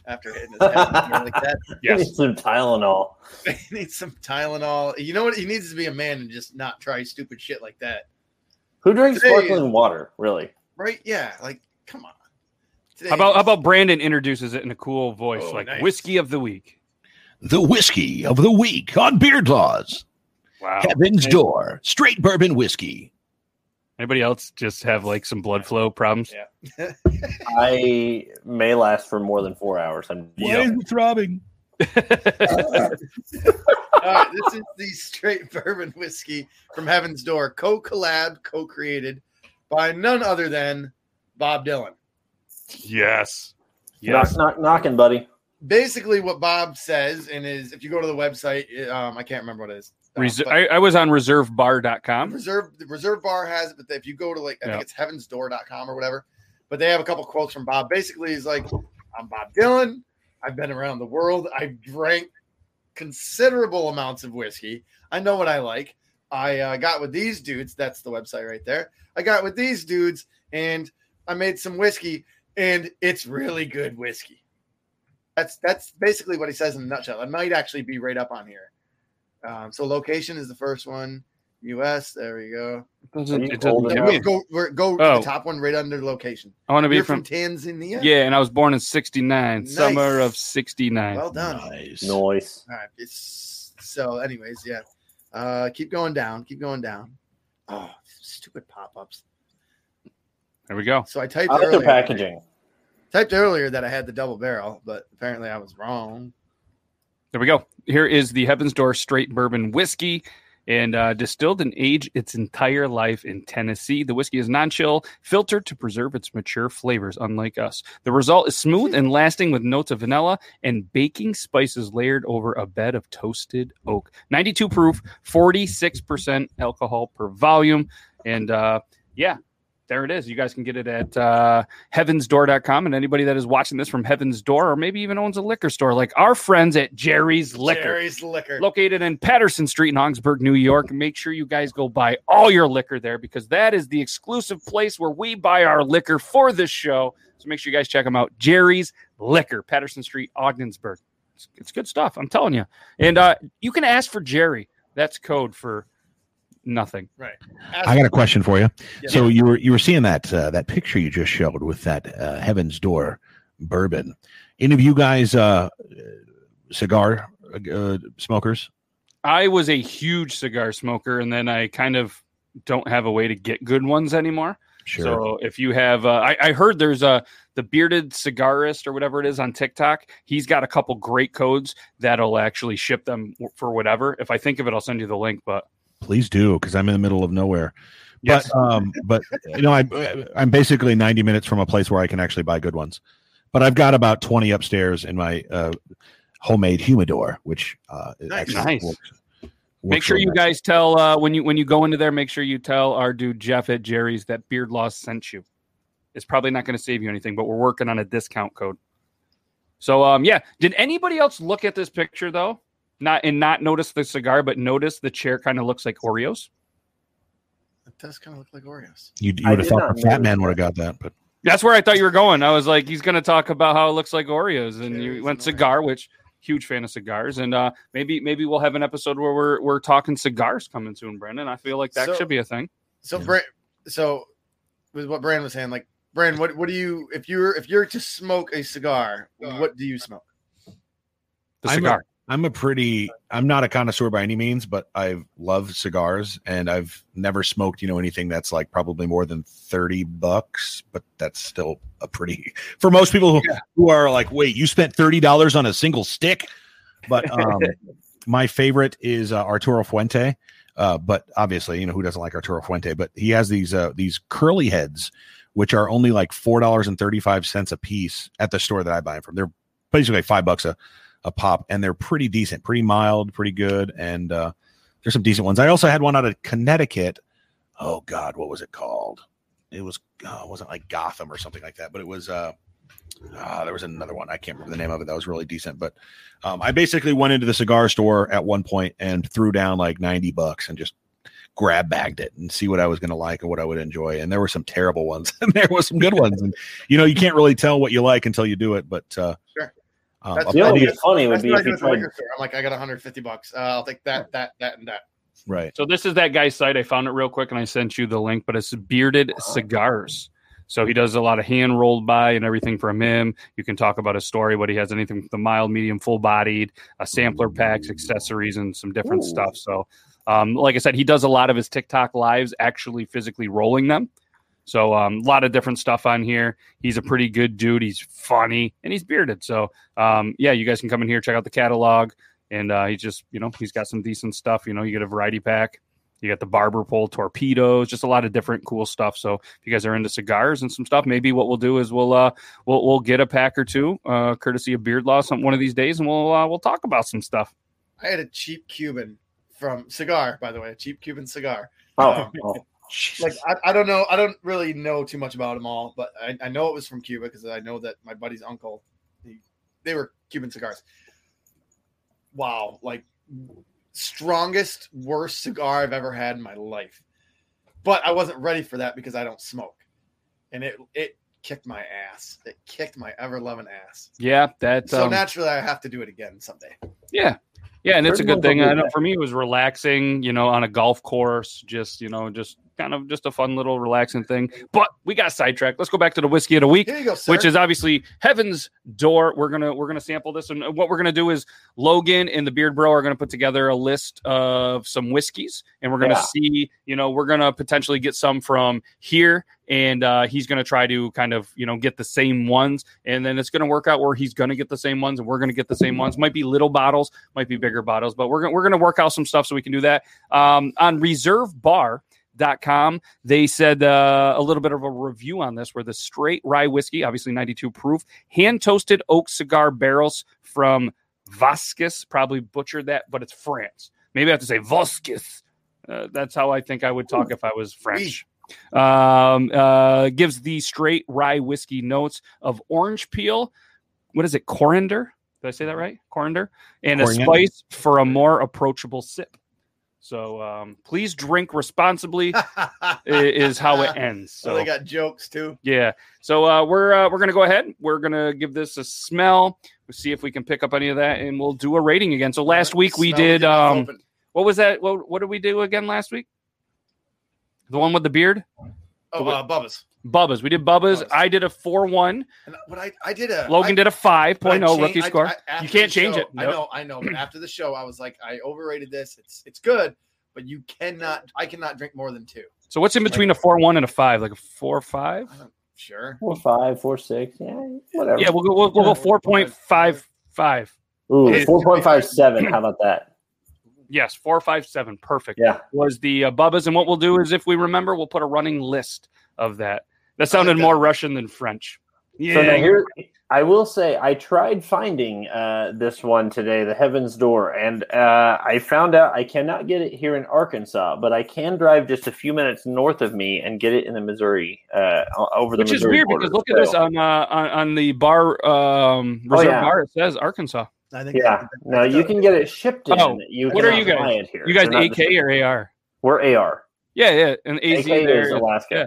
after hitting his head like that. Yes. He needs some Tylenol. He needs some Tylenol. You know what? He needs to be a man and just not try stupid shit like that. Who drinks Today, sparkling water, really? Right? Yeah. Like, come on. Today, how about how about Brandon introduces it in a cool voice, oh, like nice. Whiskey of the week. The whiskey of the week on Beard Laws. Wow. Heaven's hey. Door. Straight bourbon whiskey. Anybody else just have like some blood flow problems? Yeah. I may last for more than four hours. I'm Why is it throbbing? uh, all right, this is the straight bourbon whiskey from Heaven's Door, co-collab, co-created by none other than Bob Dylan. Yes. Yes. Knock, knock, knocking, buddy. Basically, what Bob says in his, if you go to the website, um, I can't remember what it is. Um, Reser- I, I was on reserve bar dot com. Reserve the Reserve Bar has it, but if you go to like I yep. think it's heavens door dot com or whatever, but they have a couple quotes from Bob. Basically, he's like, "I'm Bob Dylan. I've been around the world. I've drank considerable amounts of whiskey. I know what I like. I uh, got with these dudes. That's the website right there. I got with these dudes, and I made some whiskey, and it's really good whiskey." That's that's basically what he says in a nutshell. It might actually be right up on here. Um, so location is the first one, U S. There we go. It doesn't, it doesn't go we're, go oh. to the top one right under location. I want to be from, from Tanzania. Yeah, and I was born in sixty-nine, nice. Summer of sixty-nine. Well done. Nice. Nice. All right. It's, so, anyways, yeah. Uh, keep going down. Keep going down. Oh, stupid pop-ups. There we go. So I typed Out earlier. Packaging. Typed earlier that I had the double barrel, but apparently I was wrong. There we go. Here is the Heaven's Door Straight Bourbon Whiskey, and uh, distilled and aged its entire life in Tennessee. The whiskey is non-chill, filtered to preserve its mature flavors, unlike us. The result is smooth and lasting with notes of vanilla and baking spices layered over a bed of toasted oak. ninety-two proof, forty-six percent alcohol per volume. And uh, yeah, there it is. You guys can get it at uh, heavens door dot com. And anybody that is watching this from Heaven's Door, or maybe even owns a liquor store, like our friends at Jerry's Liquor. Jerry's Liquor. Located in Patterson Street in Augsburg, New York. Make sure you guys go buy all your liquor there, because that is the exclusive place where we buy our liquor for this show. So make sure you guys check them out. Jerry's Liquor, Patterson Street, Ogdensburg. It's, it's good stuff. I'm telling you. And uh, you can ask for Jerry. That's code for nothing. Right. As I got a question for you. Yeah. So you were you were seeing that uh, that picture you just showed with that uh, Heaven's Door bourbon. Any of you guys uh, cigar uh, smokers? I was a huge cigar smoker, and then I kind of don't have a way to get good ones anymore. Sure. So if you have, uh, I, I heard there's a the bearded cigarist or whatever it is on TikTok. He's got a couple great codes that'll actually ship them for whatever. If I think of it, I'll send you the link, but. Please do, because I'm in the middle of nowhere. Yes. But, um, but you know, I, I'm basically ninety minutes from a place where I can actually buy good ones. But I've got about twenty upstairs in my uh, homemade humidor, which uh, nice. Nice. Works, works make sure really you nice. Guys tell uh, when you when you go into there, make sure you tell our dude Jeff at Jerry's that Beard Laws sent you. It's probably not going to save you anything, but we're working on a discount code. So, um, yeah. Did anybody else look at this picture though? Not and not notice the cigar, but notice the chair kind of looks like Oreos. It does kind of look like Oreos. You, you would have thought the fat man would have got that, but that's where I thought you were going. I was like, he's going to talk about how it looks like Oreos, and yeah, you went cigar, which huge fan of cigars, and uh, maybe maybe we'll have an episode where we're we're talking cigars coming soon, Brandon. I feel like that so, should be a thing. So, yeah. Brand, so with what Brand was saying, like Brand, what what do you if you're if you're to smoke a cigar, what do you smoke? The cigar. I'm a pretty, I'm not a connoisseur by any means, but I love cigars, and I've never smoked, you know, anything that's like probably more than thirty bucks, but that's still a pretty, for most people who, yeah. who are like, wait, you spent thirty dollars on a single stick. But um, my favorite is uh, Arturo Fuente. Uh, but obviously, you know, who doesn't like Arturo Fuente, but he has these, uh, these curly heads, which are only like four dollars and thirty-five cents a piece at the store that I buy them from. They're basically five bucks a, a pop, and they're pretty decent, pretty mild, pretty good, and uh, there's some decent ones. I also had one out of Connecticut. Oh God, what was it called? It was oh, it wasn't like Gotham or something like that, but it was. Uh, uh, there was another one I can't remember the name of it that was really decent. But um, I basically went into the cigar store at one point and threw down like ninety bucks and just grab bagged it and see what I was going to like and what I would enjoy. And there were some terrible ones, and there was some good ones, and you know you can't really tell what you like until you do it, but. Uh, sure. Um, that's you know what would be funny would be if you tried. I'm like, I got one hundred fifty bucks. Uh, I'll take that, that, that, and that. Right. So this is that guy's site. I found it real quick and I sent you the link, but it's Bearded Cigars. So he does a lot of hand rolled by and everything from him. You can talk about his story, what he has, anything from the mild, medium, full bodied, a sampler packs, accessories, and some different Ooh. stuff. So, um, like I said, he does a lot of his TikTok lives actually physically rolling them. So um, a lot of different stuff on here. He's a pretty good dude. He's funny and he's bearded. So um, yeah, you guys can come in here, check out the catalog. And uh, he's just, you know, he's got some decent stuff. You know, you get a variety pack. You got the barber pole, torpedoes, just a lot of different cool stuff. So if you guys are into cigars and some stuff, maybe what we'll do is we'll uh, we'll we'll get a pack or two, uh, courtesy of Beard Law, some one of these days, and we'll uh, we'll talk about some stuff. I had a cheap Cuban from cigar, by the way, a cheap Cuban cigar. Oh, um, oh. like I, I don't know, I don't really know too much about them all, but I, I know it was from Cuba because I know that my buddy's uncle, he, they were Cuban cigars. Wow, like strongest, worst cigar I've ever had in my life. But I wasn't ready for that because I don't smoke. And it it kicked my ass. It kicked my ever-loving ass. Yeah, that's... So um, naturally, I have to do it again someday. Yeah. Yeah, and it's a good thing. I know for me, it was relaxing, you know, on a golf course. Just, you know, just kind of just a fun little relaxing thing. But we got sidetracked. Let's go back to the whiskey of the week, go, which is obviously Heaven's Door. We're gonna we're gonna sample this, and what we're gonna do is Logan and the Beard Bro are gonna put together a list of some whiskeys, and we're gonna yeah. see, you know, we're gonna potentially get some from here. And uh, he's going to try to kind of, you know, get the same ones. And then it's going to work out where he's going to get the same ones and we're going to get the same ones. Might be little bottles, might be bigger bottles, but we're going we're going to work out some stuff so we can do that. Um, on reserve bar dot com, they said uh, a little bit of a review on this where the straight rye whiskey, obviously ninety-two proof, hand-toasted oak cigar barrels from Vosges. Probably butchered that, but it's France. Maybe I have to say Vosges. Uh, that's how I think I would talk if I was French. Um, uh, gives the straight rye whiskey notes of orange peel. What is it? Coriander. Did I say that right? Coriander and Coriander. A spice for a more approachable sip. So, um, please drink responsibly is how it ends. So oh, they got jokes too. Yeah. So, uh, we're, uh, we're going to go ahead. We're going to give this a smell. We'll see if we can pick up any of that and we'll do a rating again. So last week we did, um, open. what was that? What, what did we do again last week? The one with the beard? Oh, uh, Bubba's. Bubba's. We did Bubba's. Bubba's. I did a four one. But I, I did a... Logan I, did a five point oh rookie I, score. I, I, you can't change show, it. Nope. I know, I know. But after the show, I was like, I overrated this. It's it's good, but you cannot... I cannot drink more than two. So what's in between like, a four one and a five? Like a four five? Sure. four five, four six. Yeah, whatever. Yeah, we'll go, we'll, we'll go four point five five. Ooh, four point five seven. How about that? Yes, four, five, seven. Perfect. Yeah. Was the uh, Bubba's. And what we'll do is if we remember, we'll put a running list of that. That sounded more Russian than French. Yeah. So now here, I will say I tried finding uh, this one today, the Heaven's Door, and uh, I found out I cannot get it here in Arkansas, but I can drive just a few minutes north of me and get it in the Missouri uh, over the Missouri border. Which is weird because look at this on uh, on, on the bar um, reserve oh, yeah. bar. It says Arkansas. I think yeah. No, you can get it shipped in. Oh, you what are you guys? Here. You guys A K or A R? We're A R. Yeah, yeah. And A Z A K there is Alaska. Yeah.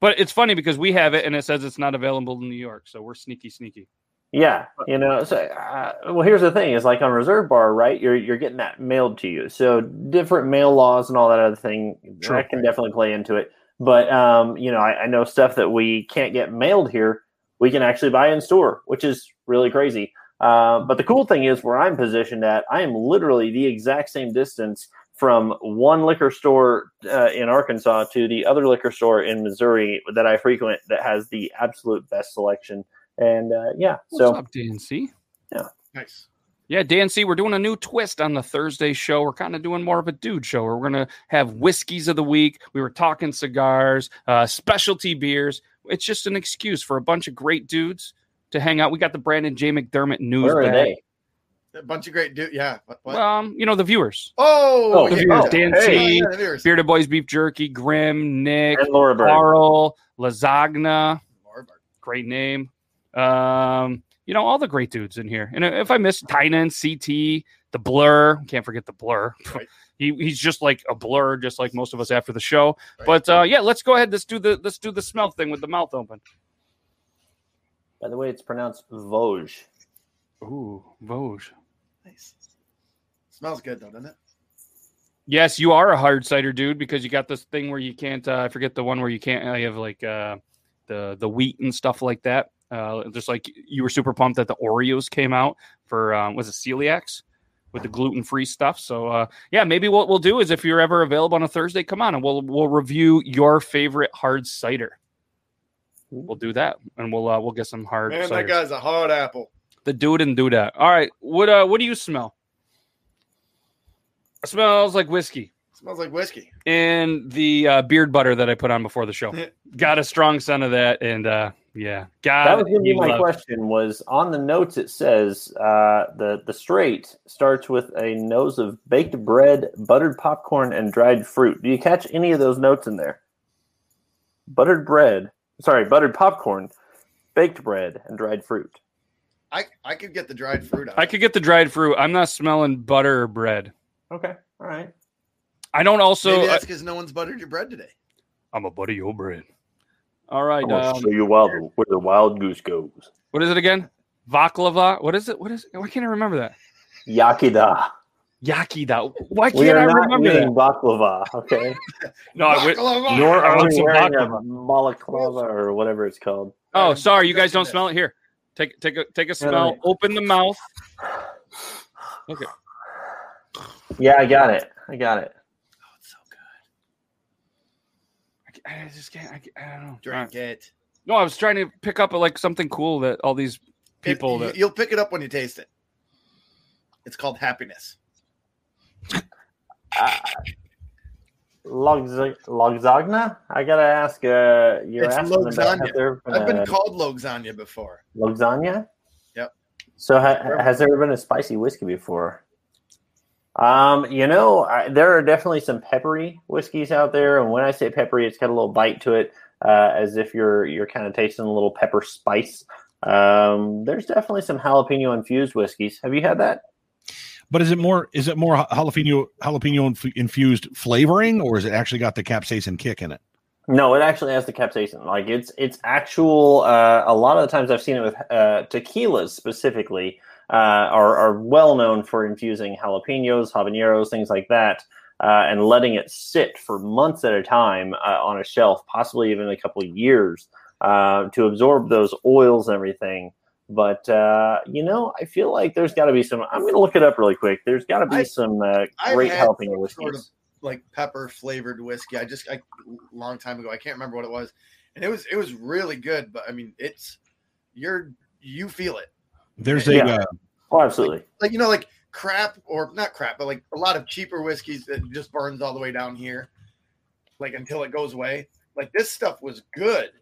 But it's funny because we have it and it says it's not available in New York. So we're sneaky, sneaky. Yeah. You know, so, uh, well, here's the thing is like on Reserve Bar, right? You're you're getting that mailed to you. So different mail laws and all that other thing. True. That can definitely play into it. But, um, you know, I, I know stuff that we can't get mailed here. We can actually buy in store, which is really crazy. Uh, but the cool thing is where I'm positioned at, I am literally the exact same distance from one liquor store uh, in Arkansas to the other liquor store in Missouri that I frequent that has the absolute best selection. And uh, yeah, What's so up, D N C? Yeah, nice. Yeah, D N C, we're doing a new twist on the Thursday show. We're kind of doing more of a dude show where we're going to have whiskeys of the week. We were talking cigars, uh, specialty beers. It's just an excuse for a bunch of great dudes to hang out. We got the Brandon J. McDermott news. Where are bag. They? A bunch of great dudes. Yeah. What, what? Um, you know, the viewers. Oh, the yeah. viewers. Oh, Dan hey. C, oh, yeah, viewers. Bearded Boys Beef Jerky, Grimm, Nick, Carl, Lasagna. Great name. Um, you know, all the great dudes in here. And if I miss Tynan, C T, the Blur, can't forget the Blur. Right. He he's just like a blur, just like most of us after the show. Right. But uh, yeah, let's go ahead. Let's do the let's do the smell thing with the mouth open. By the way, it's pronounced Vosges. Ooh, Vosges. Nice. Smells good, though, doesn't it? Yes, you are a hard cider dude because you got this thing where you can't, uh, I forget the one where you can't, I have like uh, the, the wheat and stuff like that. Uh, just like you were super pumped that the Oreos came out for, um, was it celiacs with the gluten-free stuff. So uh, yeah, maybe what we'll do is if you're ever available on a Thursday, come on and we'll, we'll review your favorite hard cider. We'll do that and we'll, uh, we'll get some hard. Man, ciders. That guy's a hard apple. The dude didn't do that. All right. What, uh, what do you smell? It smells like whiskey. Smells like whiskey. And the uh, beard butter that I put on before the show. Got a strong scent of that. And uh, yeah, God, that was going to be my question. Was on the notes it says uh, the the straight starts with a nose of baked bread, buttered popcorn, and dried fruit. Do you catch any of those notes in there? Buttered bread, sorry, buttered popcorn, baked bread, and dried fruit. I I could get the dried fruit. Out. I could get the dried fruit. I'm not smelling butter or bread. Okay, all right. I don't also... Maybe that's because no one's buttered your bread today. I'm a butter your bread. All right. I'm um, show you wild, where the wild goose goes. What is it again? Baklava? What is it? What is it? Why can't I remember that? Yakida. Yakida. Why can't I remember that? Baklava, okay? No, baklava. Nor are we wearing a balaclava or whatever it's called. Oh, sorry. You guys don't smell it here. Take, take, a, take a smell. Open the mouth. Okay. Yeah, I got it. I got it. Oh, it's so good. I, I just can't. I, I don't know. Drink right. it. No, I was trying to pick up like something cool that all these people. It, that... You'll pick it up when you taste it. It's called happiness. Uh, Logz- Logzagna? I gotta ask. Uh, you're it's asking Logzagna. About been I've been a... called Logzagna before. Logzagna? Yep. So ha- has there ever been a spicy whiskey before? Um, you know, I, there are definitely some peppery whiskeys out there, and when I say peppery, it's got a little bite to it, uh, as if you're you're kind of tasting a little pepper spice. Um, there's definitely some jalapeno infused whiskeys. Have you had that? But is it more is it more jalapeno jalapeno infused flavoring, or is it actually got the capsaicin kick in it? No, it actually has the capsaicin. Like it's it's actual. Uh, a lot of the times I've seen it with uh, tequilas specifically. Uh, are, are well known for infusing jalapenos, habaneros, things like that, uh, and letting it sit for months at a time uh, on a shelf, possibly even a couple of years, uh, to absorb those oils and everything. But, uh, you know, I feel like there's got to be some – I'm going to look it up really quick. There's got to be I, some uh, great jalapeno whiskey. Sort of like pepper-flavored whiskey. I just – a long time ago. I can't remember what it was. And it was it was really good. But, I mean, it's – you're you feel it. There's a, yeah. uh, oh, absolutely, like, like you know, like crap or not crap, but like a lot of cheaper whiskeys that just burns all the way down here, like until it goes away. Like this stuff was good,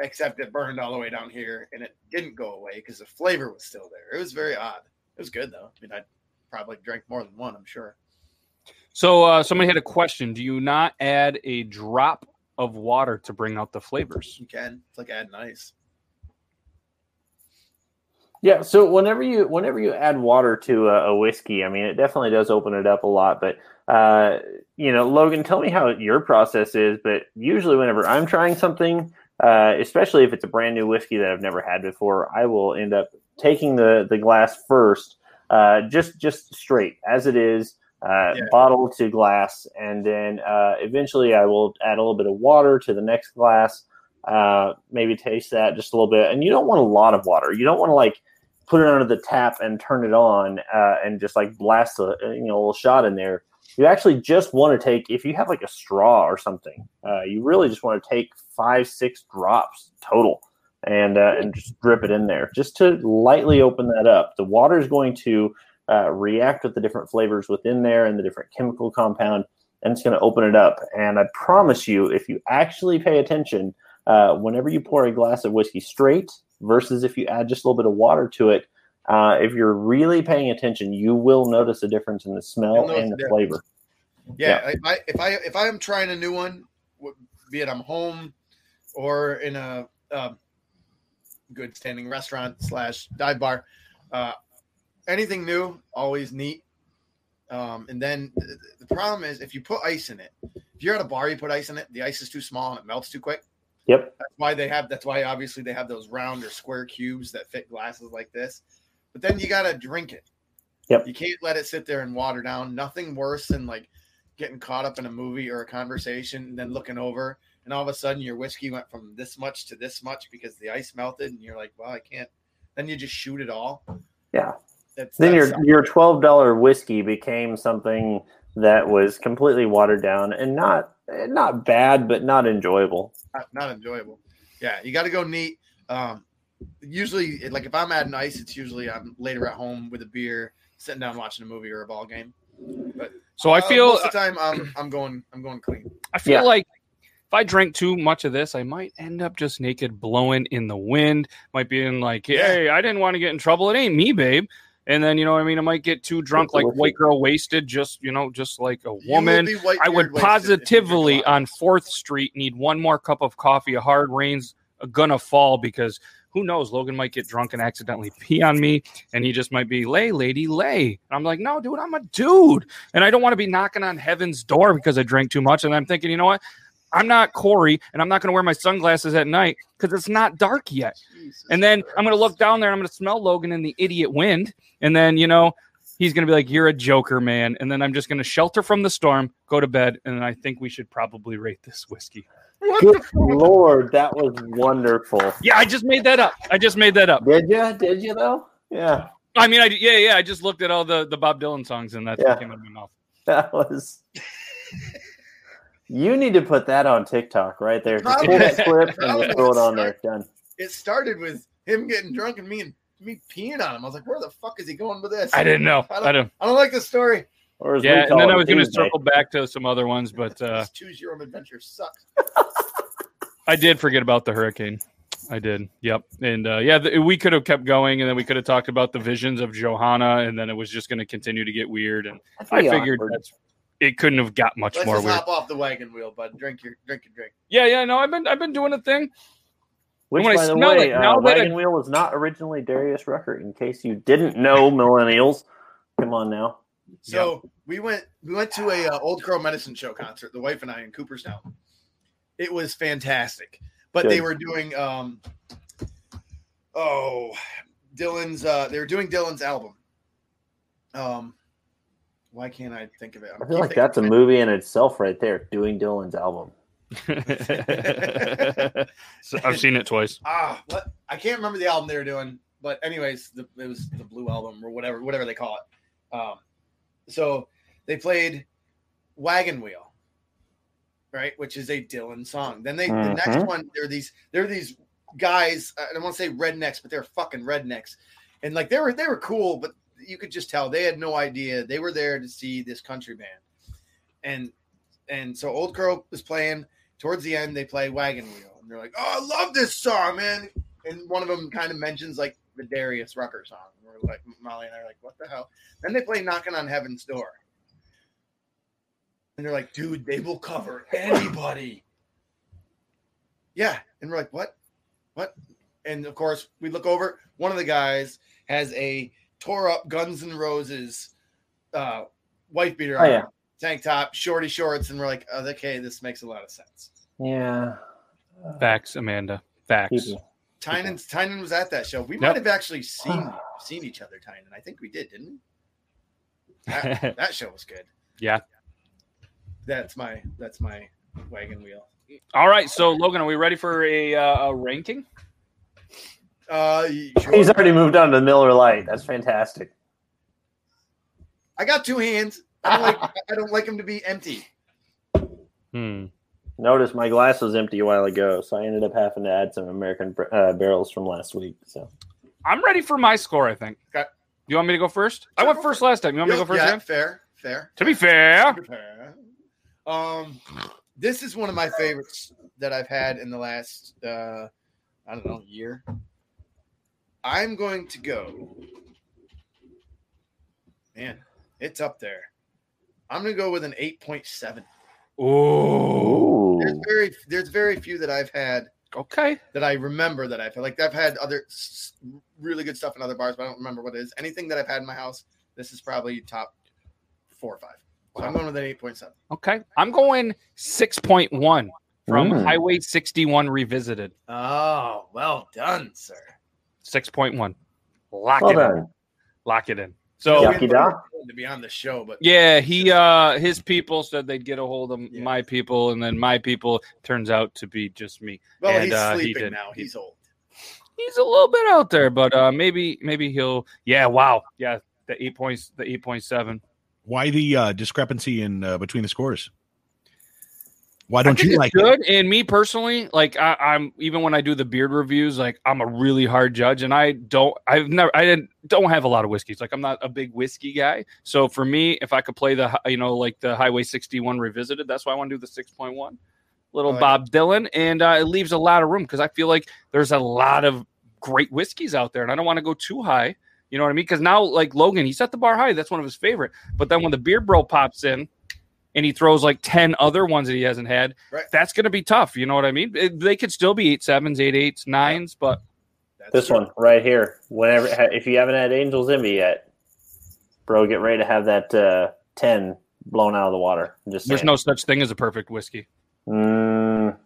except it burned all the way down here, and it didn't go away because the flavor was still there. It was very odd. It was good though. I mean, I probably drank more than one, I'm sure. So uh, somebody had a question: do you not add a drop of water to bring out the flavors? You can. It's like adding ice. Yeah, so whenever you whenever you add water to a, a whiskey, I mean, it definitely does open it up a lot. But, uh, you know, Logan, tell me how your process is. But usually whenever I'm trying something, uh, especially if it's a brand new whiskey that I've never had before, I will end up taking the, the glass first, uh, just, just straight as it is, uh, yeah. bottle to glass. And then uh, eventually I will add a little bit of water to the next glass, uh, maybe taste that just a little bit. And you don't want a lot of water. You don't want to, like, put it under the tap and turn it on uh, and just like blast a you know a little shot in there. You actually just want to take, if you have like a straw or something, uh, you really just want to take five, six drops total and uh, and just drip it in there just to lightly open that up. The water is going to uh, react with the different flavors within there and the different chemical compound, and it's going to open it up. And I promise you, if you actually pay attention, uh, whenever you pour a glass of whiskey straight, versus if you add just a little bit of water to it, uh, if you're really paying attention, you will notice a difference in the smell and the difference. Flavor. Yeah, yeah. I, I, if I if I'm trying a new one, be it I'm home or in a uh, good standing restaurant slash dive bar, uh, anything new, always neat. Um, and then the, the problem is if you put ice in it, if you're at a bar, you put ice in it, the ice is too small and it melts too quick. Yep. That's why they have. That's why obviously they have those round or square cubes that fit glasses like this. but then you got to drink it. Yep. You can't let it sit there and water down. Nothing worse than like getting caught up in a movie or a conversation and then looking over and all of a sudden your whiskey went from this much to this much because the ice melted and you're like, well, I can't. Then you just shoot it all. Yeah. That's, then that's your your twelve dollar whiskey became something that was completely watered down and not not bad, but not enjoyable. Not, not enjoyable. Yeah, you got to go neat. Um, usually, like if I'm adding ice, it's usually I'm later at home with a beer, sitting down watching a movie or a ball game. But so uh, I feel most of the time I'm I'm going I'm going clean. I feel yeah. like if I drink too much of this, I might end up just naked blowing in the wind. Might be in like, hey, yeah. I didn't want to get in trouble. It ain't me, babe. And then, you know what I mean? I might get too drunk, like white girl wasted, just, you know, just like a woman. Would I would positively on fourth street need one more cup of coffee. A hard rain's gonna fall because who knows? Logan might get drunk and accidentally pee on me. And he just might be, lay, lady, lay. I'm like, no, dude, I'm a dude. And I don't want to be knocking on Heaven's door because I drank too much. And I'm thinking, you know what? I'm not Corey, and I'm not going to wear my sunglasses at night because it's not dark yet. Jesus and then Christ. I'm going to look down there, and I'm going to smell Logan in the idiot wind, and then, you know, he's going to be like, you're a joker, man. And then I'm just going to shelter from the storm, go to bed, and I think we should probably rate this whiskey. Good Lord, that was wonderful. Yeah, I just made that up. I just made that up. Did you? Did you, though? Yeah. I mean, I yeah, yeah, I just looked at all the, the Bob Dylan songs, and that's yeah. what came out of my mouth. That was... You need to put that on TikTok right there. Just pull that clip and just throw it on there. Done. It started with him getting drunk and me and me peeing on him. I was like, "Where the fuck is he going with this?" I didn't know. I don't. I don't, I don't like this story. Or as yeah, and then I was going to circle back to some other ones, but uh, choose your own adventure sucks. I did forget about the hurricane. I did. Yep. And uh, yeah, th- we could have kept going, and then we could have talked about the visions of Johanna, and then it was just going to continue to get weird. And that's I figured awkward. that's. It couldn't have got much Let's more just weird. Hop off the wagon wheel, bud. Drink your drink your drink. Yeah, yeah, no, I've been I've been doing a thing. Which, by the way, uh, wagon I... wheel was not originally Darius Rucker. In case you didn't know, millennials, come on now. So yeah. we went we went to a uh, Old Crow Medicine Show concert. The wife and I in Cooperstown. It was fantastic, but Good. they were doing um oh Dylan's uh, they were doing Dylan's album. Um. Why can't I think of it? I'm I feel like that's a movie in itself right there, doing Dylan's album. So I've seen it twice. Ah, what? I can't remember the album they were doing. But anyways, the, it was the Blue Album or whatever whatever they call it. Um, so they played Wagon Wheel, right, which is a Dylan song. Then they mm-hmm. the next one, there are these there are these guys, I don't want to say rednecks, but they're fucking rednecks. And like they were they were cool, but you could just tell they had no idea they were there to see this country band. And and so Old Crow was playing. Towards the end, they play Wagon Wheel. And they're like, oh, I love this song, man. And one of them kind of mentions, like, the Darius Rucker song. And we're like, Molly and I are like, what the hell? Then they play Knocking on Heaven's Door. And they're like, dude, they will cover anybody. Yeah. And we're like, what? What? And, of course, we look over. One of the guys has a tore up Guns N' Roses, uh, wife beater, oh, yeah. tank top, shorty shorts, and we're like, oh, okay, this makes a lot of sense. Yeah, facts, Amanda. Facts. Tynan, Tynan was at that show. We yep. might have actually seen seen each other, Tynan. I think we did, didn't we? That, that show was good. Yeah, that's my that's my wagon wheel. All right, so Logan, are we ready for a, uh, a ranking? Uh, sure. He's already moved on to Miller Lite. That's fantastic. I got two hands. I don't like, I don't like him to be empty. Hmm. Notice my glass was empty a while ago, so I ended up having to add some American uh, barrels from last week. So I'm ready for my score, I think. Okay. You want me to go first? Sure. I went first last time. You want me to go first? Yeah, time? fair, fair. To be fair. To be fair. Um, this is one of my favorites that I've had in the last, uh, I don't know, year. I'm going to go, man, it's up there. I'm going to go with an eight point seven. Oh, there's very, there's very few that I've had. Okay. That I remember that I've had. Like I've had other really good stuff in other bars, but I don't remember what it is. Anything that I've had in my house, this is probably top four or five. So wow. I'm going with an eight point seven. Okay. I'm going six point one from mm. Highway sixty-one Revisited. Oh, well done, sir. six point one. Lock well it done. Lock it in. So yeah, to be on the show, but yeah, he uh, his people said they'd get a hold of yeah. my people, and then my people turns out to be just me. Well, and, he's uh, sleeping he now. He's old. He's a little bit out there, but uh, maybe maybe he'll. Yeah, wow, yeah, the eight points, the eight point seven. Why the uh, discrepancy in uh, between the scores? Why don't you like good? It? And me personally, like I, I'm even when I do the beard reviews, like I'm a really hard judge, and I don't, I've never, I didn't, don't have a lot of whiskeys. Like I'm not a big whiskey guy. So for me, if I could play the, you know, like the Highway sixty-one Revisited, that's why I want to do the six point one, little oh, Bob yeah. Dylan, and uh, it leaves a lot of room because I feel like there's a lot of great whiskeys out there, and I don't want to go too high. You know what I mean? Because now, like Logan, he set the bar high. That's one of his favorite. But then when the Beard Bro pops in, and he throws like ten other ones that he hasn't had, right. that's going to be tough. You know what I mean? It, they could still be eight sevens, eight eights, nines, but this tough. One right here. Whenever if you haven't had Angels Envy yet, bro, get ready to have that uh, ten blown out of the water. Just there's saying. No such thing as a perfect whiskey. Mm.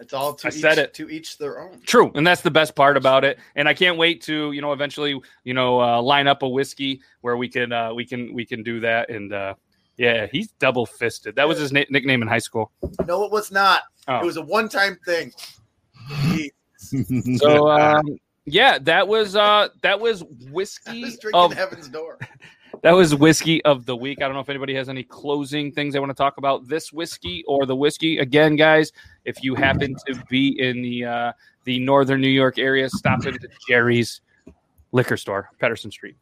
It's all to I each, said it. to each their own. True, and that's the best part about it. And I can't wait to you know eventually you know uh, line up a whiskey where we can uh, we can we can do that and. Uh, Yeah, he's double-fisted. That was his na- nickname in high school. No, it was not. Oh. It was a one-time thing. so, um, yeah, that was uh, that was whiskey. I was drinking of Heaven's Door. That was whiskey of the week. I don't know if anybody has any closing things they want to talk about. This whiskey or the whiskey again, guys. If you happen to be in the uh, the northern New York area, stop at the Jerry's Liquor Store, Patterson Street.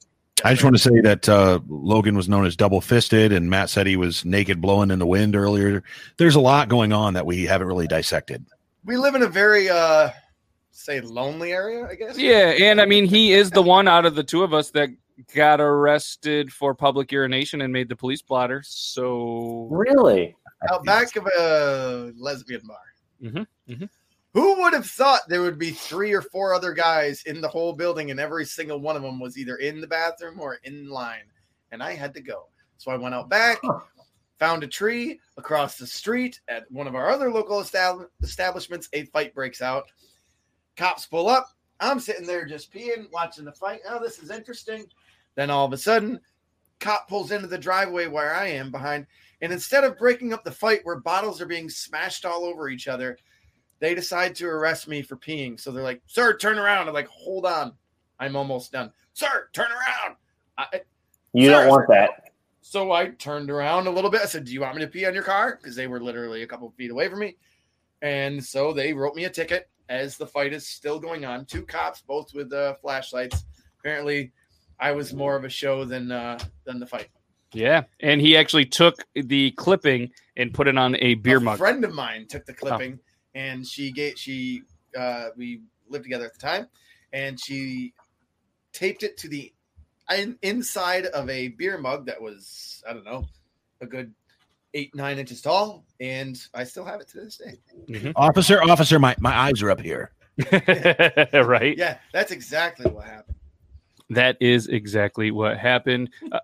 I just want to say that uh, Logan was known as double-fisted, and Matt said he was naked blowing in the wind earlier. There's a lot going on that we haven't really dissected. We live in a very, uh, say, lonely area, I guess. Yeah, and, I mean, he is the one out of the two of us that got arrested for public urination and made the police blotter, so... Really? Out back of a lesbian bar. Mm-hmm, mm-hmm. Who would have thought there would be three or four other guys in the whole building, and every single one of them was either in the bathroom or in line, and I had to go. So I went out back, found a tree across the street at one of our other local estab- establishments. A fight breaks out. Cops pull up. I'm sitting there just peeing, watching the fight. Oh, this is interesting. Then all of a sudden, cop pulls into the driveway where I am behind, and instead of breaking up the fight where bottles are being smashed all over each other, they decide to arrest me for peeing. So they're like, sir, turn around. I'm like, hold on. I'm almost done. Sir, turn around. I, you sir, don't want that. So I turned around a little bit. I said, do you want me to pee on your car? Because they were literally a couple of feet away from me. And so they wrote me a ticket as the fight is still going on. Two cops, both with uh, flashlights. Apparently, I was more of a show than uh, than the fight. Yeah, and he actually took the clipping and put it on a beer a mug. A friend of mine took the clipping. Oh. And she gave, she, uh, we lived together at the time, and she taped it to the in, inside of a beer mug that was, I don't know, a good eight, nine inches tall. And I still have it to this day. Mm-hmm. Officer, officer, my, my eyes are up here. Yeah. Right? Yeah, that's exactly what happened. That is exactly what happened. Uh,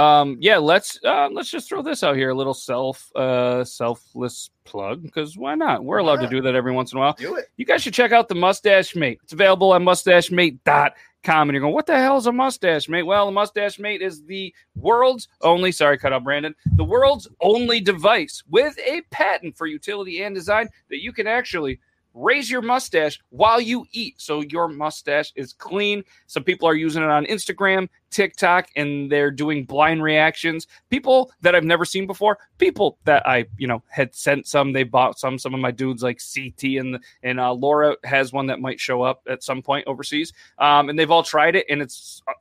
Um, yeah, let's uh, let's just throw this out here, a little self uh, selfless plug, because why not? We're allowed yeah. to do that every once in a while. Do it. You guys should check out the Mustache Mate. It's available at mustache mate dot com. And you're going, what the hell is a Mustache Mate? Well, a Mustache Mate is the world's only, sorry, cut out Brandon, the world's only device with a patent for utility and design that you can actually raise your mustache while you eat, so your mustache is clean. Some people are using it on Instagram, TikTok, and they're doing blind reactions. People that I've never seen before, people that I, you know, had sent some, they bought some. Some of my dudes like C T and and uh, Laura has one that might show up at some point overseas, um, and they've all tried it, and it's uh,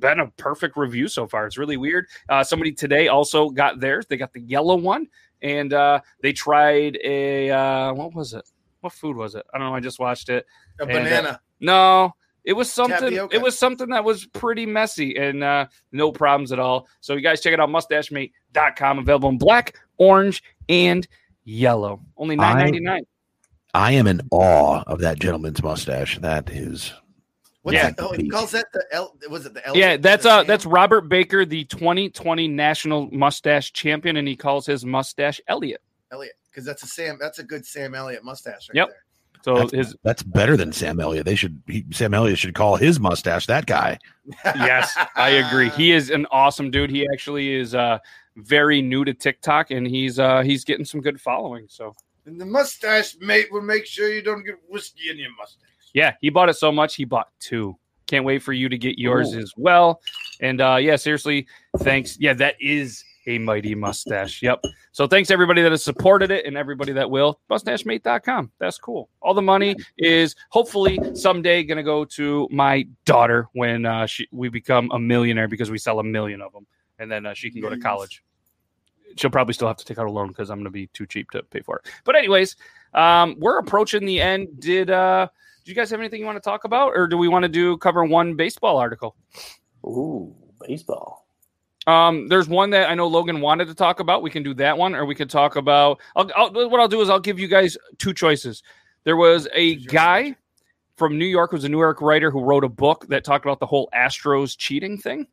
been a perfect review so far. It's really weird. Uh, somebody today also got theirs. They got the yellow one, and uh, they tried a uh, what was it? What food was it? I don't know. I just watched it. A and, banana. Uh, no, it was something. Tapioca. It was something that was pretty messy and uh, no problems at all. So you guys check it out. mustache mate dot com. Available in black, orange, and yellow. Only nine ninety-nine. I, I am in awe of that gentleman's mustache. That is. What's yeah. that? Oh, he calls that the L. Was it the L? Yeah, that's uh, that's Robert Baker, the twenty twenty National Mustache Champion, and he calls his mustache Elliott. Elliott. Because that's a Sam. That's a good Sam Elliott mustache right yep. there. So that's, his that's better than Sam Elliott. They should he, Sam Elliott should call his mustache that guy. Yes, I agree. He is an awesome dude. He actually is uh, very new to TikTok, and he's uh, he's getting some good following. So and the Mustache Mate will make sure you don't get whiskey in your mustache. Yeah, he bought it so much he bought two. Can't wait for you to get yours Ooh. as well. And uh, yeah, seriously, thanks. Yeah, that is a mighty mustache. Yep. So thanks everybody that has supported it and everybody that will. mustache mate dot com. That's cool. All the money is hopefully someday going to go to my daughter when uh, she, we become a millionaire, because we sell a million of them. And then uh, she can go to college. She'll probably still have to take out a loan because I'm going to be too cheap to pay for it. But anyways, um, we're approaching the end. Did uh, do you guys have anything you want to talk about, or do we want to do cover one baseball article? Ooh, baseball. Um, there's one that I know Logan wanted to talk about. We can do that one, or we could talk about. I'll, I'll, what I'll do is I'll give you guys two choices. There was a guy from New York, who's a New York writer, who wrote a book that talked about the whole Astros cheating thing,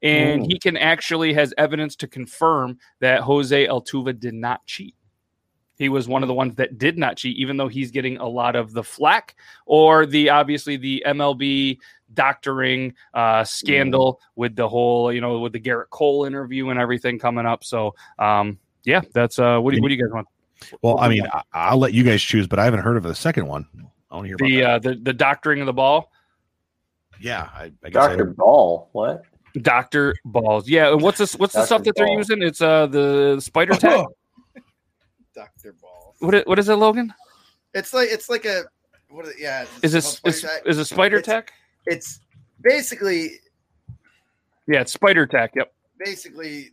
and mm. he can actually has evidence to confirm that Jose Altuve did not cheat. He was one of the ones that did not cheat, even though he's getting a lot of the flack or the obviously the M L B doctoring uh, scandal mm. with the whole, you know, with the Garrett Cole interview and everything coming up. So, um, yeah, that's uh, what do what do you guys want? Well, I mean, I, I'll let you guys choose, but I haven't heard of the second one. I want to hear about the, uh, the the doctoring of the ball. Yeah, I, I guess Doctor I Ball. What? Doctor Balls. Yeah. And what's this? What's Doctor the stuff that Ball. They're using? It's uh the spider tag. Doctor Ball. What what is it, Logan? It's like it's like a what? Is it, yeah. Is this is is a spider it's, tech? It's basically. Yeah, it's spider tech. Yep. Basically,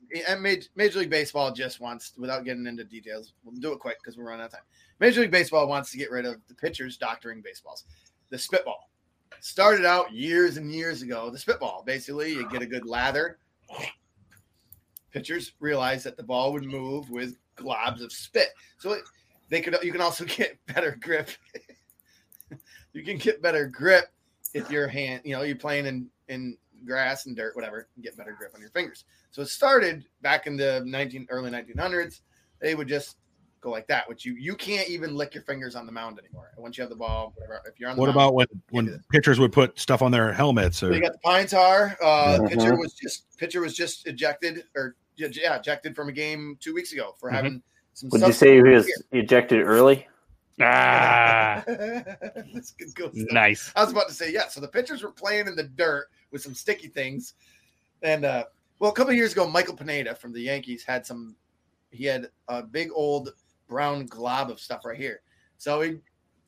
Major League Baseball just wants, without getting into details, we'll do it quick because we're running out of time. Major League Baseball wants to get rid of the pitchers doctoring baseballs. The spitball started out years and years ago. The spitball, basically, you get a good lather. Pitchers realized that the ball would move with globs of spit, so it, they could. You can also get better grip. You can get better grip if your hand, you know, you're playing in, in grass and dirt, whatever. You get better grip on your fingers. So it started back in the nineteen early nineteen hundreds. They would just go like that, which you you can't even lick your fingers on the mound anymore. Once you have the ball, whatever. If you're on the what mound, about when when pitchers would put stuff on their helmets? Or... They got the pine tar. Uh, mm-hmm. Pitcher was just pitcher was just ejected or. Yeah, ejected from a game two weeks ago for having mm-hmm. some Would substance. You say he was ejected early? Ah. That's good, good stuff. Nice. I was about to say, yeah, so the pitchers were playing in the dirt with some sticky things. And, uh, well, a couple of years ago, Michael Pineda from the Yankees had some – he had a big old brown glob of stuff right here. So he'd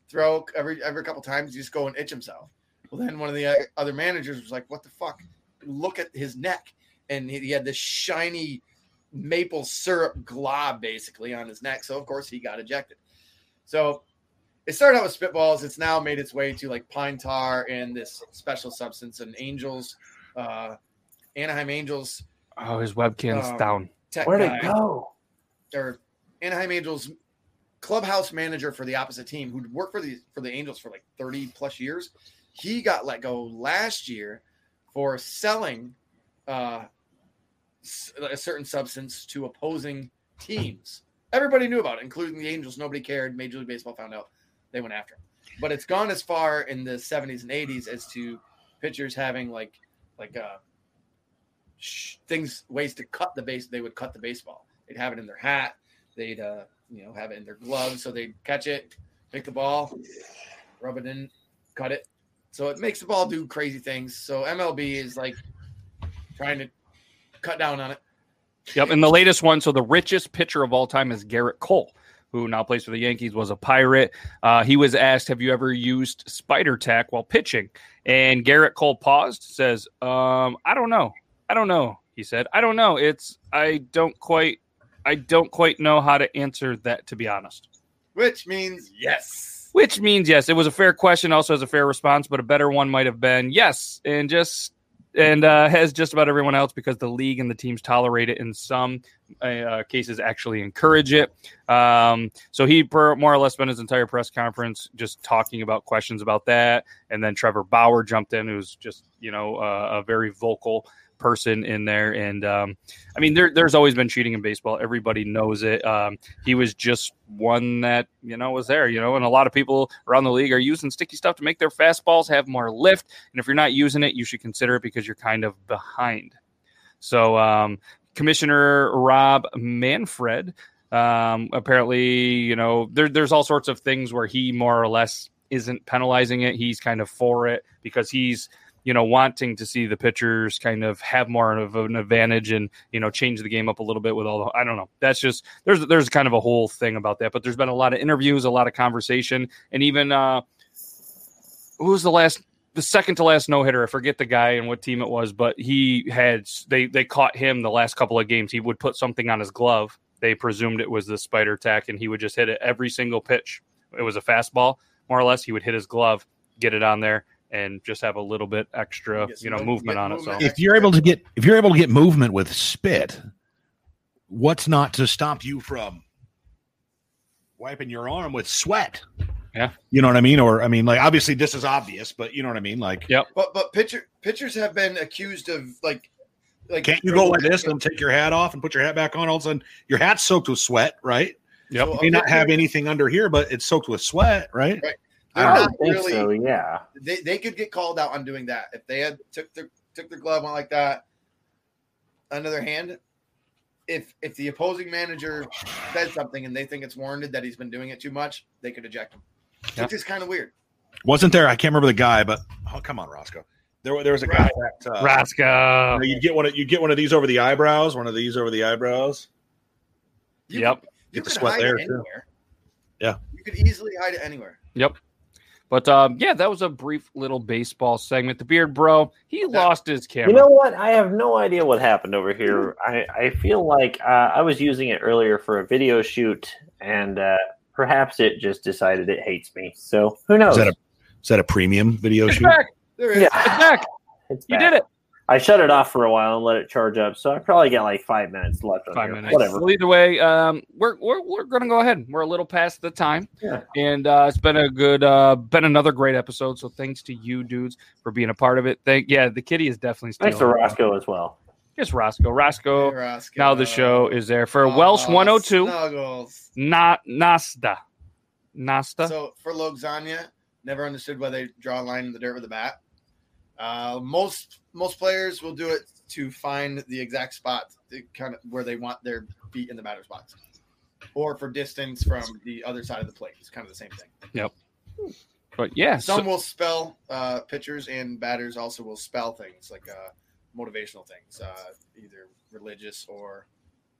throw every, every couple times, he'd just go and itch himself. Well, then one of the other managers was like, what the fuck? Look at his neck. And he had this shiny maple syrup glob basically on his neck. So, of course, he got ejected. So it started out with spitballs. It's now made its way to like pine tar and this special substance. And Angels, uh, Anaheim Angels. Oh, his webcam's um, down. Where'd it go? Or Anaheim Angels clubhouse manager for the opposite team who'd worked for the, for the Angels for like thirty plus years. He got let go last year for selling uh, a certain substance to opposing teams. Everybody knew about it, including the Angels. Nobody cared. Major League Baseball found out. They went after him. But it's gone as far in the seventies and eighties as to pitchers having like like uh, sh- things, ways to cut the base. They would cut the baseball. They'd have it in their hat. They'd uh, you know have it in their gloves, so they'd catch it, pick the ball, rub it in, cut it. So it makes the ball do crazy things. So M L B is like trying to cut down on it. Yep, and the latest one, so the richest pitcher of all time is Garrett Cole, who now plays for the Yankees, was a Pirate. Uh, he was asked, have you ever used spider tack while pitching? And Garrett Cole paused, says, um, I don't know. I don't know, he said. I don't know. It's I don't quite I don't quite know how to answer that, to be honest. Which means yes. Which means yes. It was a fair question, also has a fair response, but a better one might have been yes, and just And uh, has just about everyone else because the league and the teams tolerate it in some uh, cases actually encourage it. Um, so he per, more or less spent his entire press conference just talking about questions about that. And then Trevor Bauer jumped in, who's just, you know, uh, a very vocal person in there. And um, I mean, there, there's always been cheating in baseball. Everybody knows it. Um, he was just one that, you know, was there, you know, and a lot of people around the league are using sticky stuff to make their fastballs have more lift. And if you're not using it, you should consider it because you're kind of behind. So um, Commissioner Rob Manfred, um, apparently, you know, there, there's all sorts of things where he more or less isn't penalizing it. He's kind of for it because he's, you know, wanting to see the pitchers kind of have more of an advantage and, you know, change the game up a little bit with all the, I don't know. That's just, there's, there's kind of a whole thing about that, but there's been a lot of interviews, a lot of conversation, and even uh, who was the last, the second to last no-hitter. I forget the guy and what team it was, but he had, they, they caught him the last couple of games. He would put something on his glove. They presumed it was the spider tack and he would just hit it every single pitch. It was a fastball, more or less. He would hit his glove, get it on there, and just have a little bit extra, you know, movement on it. So if you're able to get if you're able to get movement with spit, what's not to stop you from wiping your arm with sweat? Yeah, you know what I mean. Or I mean, like obviously this is obvious, but you know what I mean. Like, yeah. But but pitcher, pitchers have been accused of like like can't you go like this and take your hat off and put your hat back on? All of a sudden, your hat's soaked with sweat, right? Yep. So you may not have anything under here, but it's soaked with sweat, right? Right. They're I don't think really, so, yeah. They they could get called out on doing that. If they had took their took their glove on like that. On the other hand, if if the opposing manager said something and they think it's warranted that he's been doing it too much, they could eject him. Yeah. It's just kind of weird. Wasn't there, I can't remember the guy, but oh come on, Roscoe. There there was a guy that uh, Roscoe. You get one of you get one of these over the eyebrows, one of these over the eyebrows. You yep. Could, you get the sweat there too. Yeah. You could easily hide it anywhere. Yep. But, um, yeah, that was a brief little baseball segment. The Beard Bro, he yeah. lost his camera. You know what? I have no idea what happened over here. I, I feel like uh, I was using it earlier for a video shoot, and uh, perhaps it just decided it hates me. So who knows? Is that a, is that a premium video it's shoot? Back. There it is. Yeah. It's back. It's back. You did it. I shut it off for a while and let it charge up, so I probably got like five minutes left on five here. Minutes. Whatever. Well, either way, um, we're we're we're gonna go ahead. We're a little past the time, yeah. and uh, it's been a good, uh, been another great episode. So thanks to you dudes for being a part of it. Thank yeah, the kitty is definitely stealing. Thanks to Roscoe as well. Yes, Roscoe. Roscoe. Hey, Roscoe. Now the show is there for oh, Welsh one oh two. Snuggles. Not Nasta. Nasta. So for lasagna, never understood why they draw a line in the dirt with a bat. Uh, most most players will do it to find the exact spot, to kind of where they want their feet in the batter's box, or for distance from the other side of the plate. It's kind of the same thing. Yep. But yeah, some so- will spell uh, pitchers, and batters also will spell things like uh, motivational things, uh, either religious or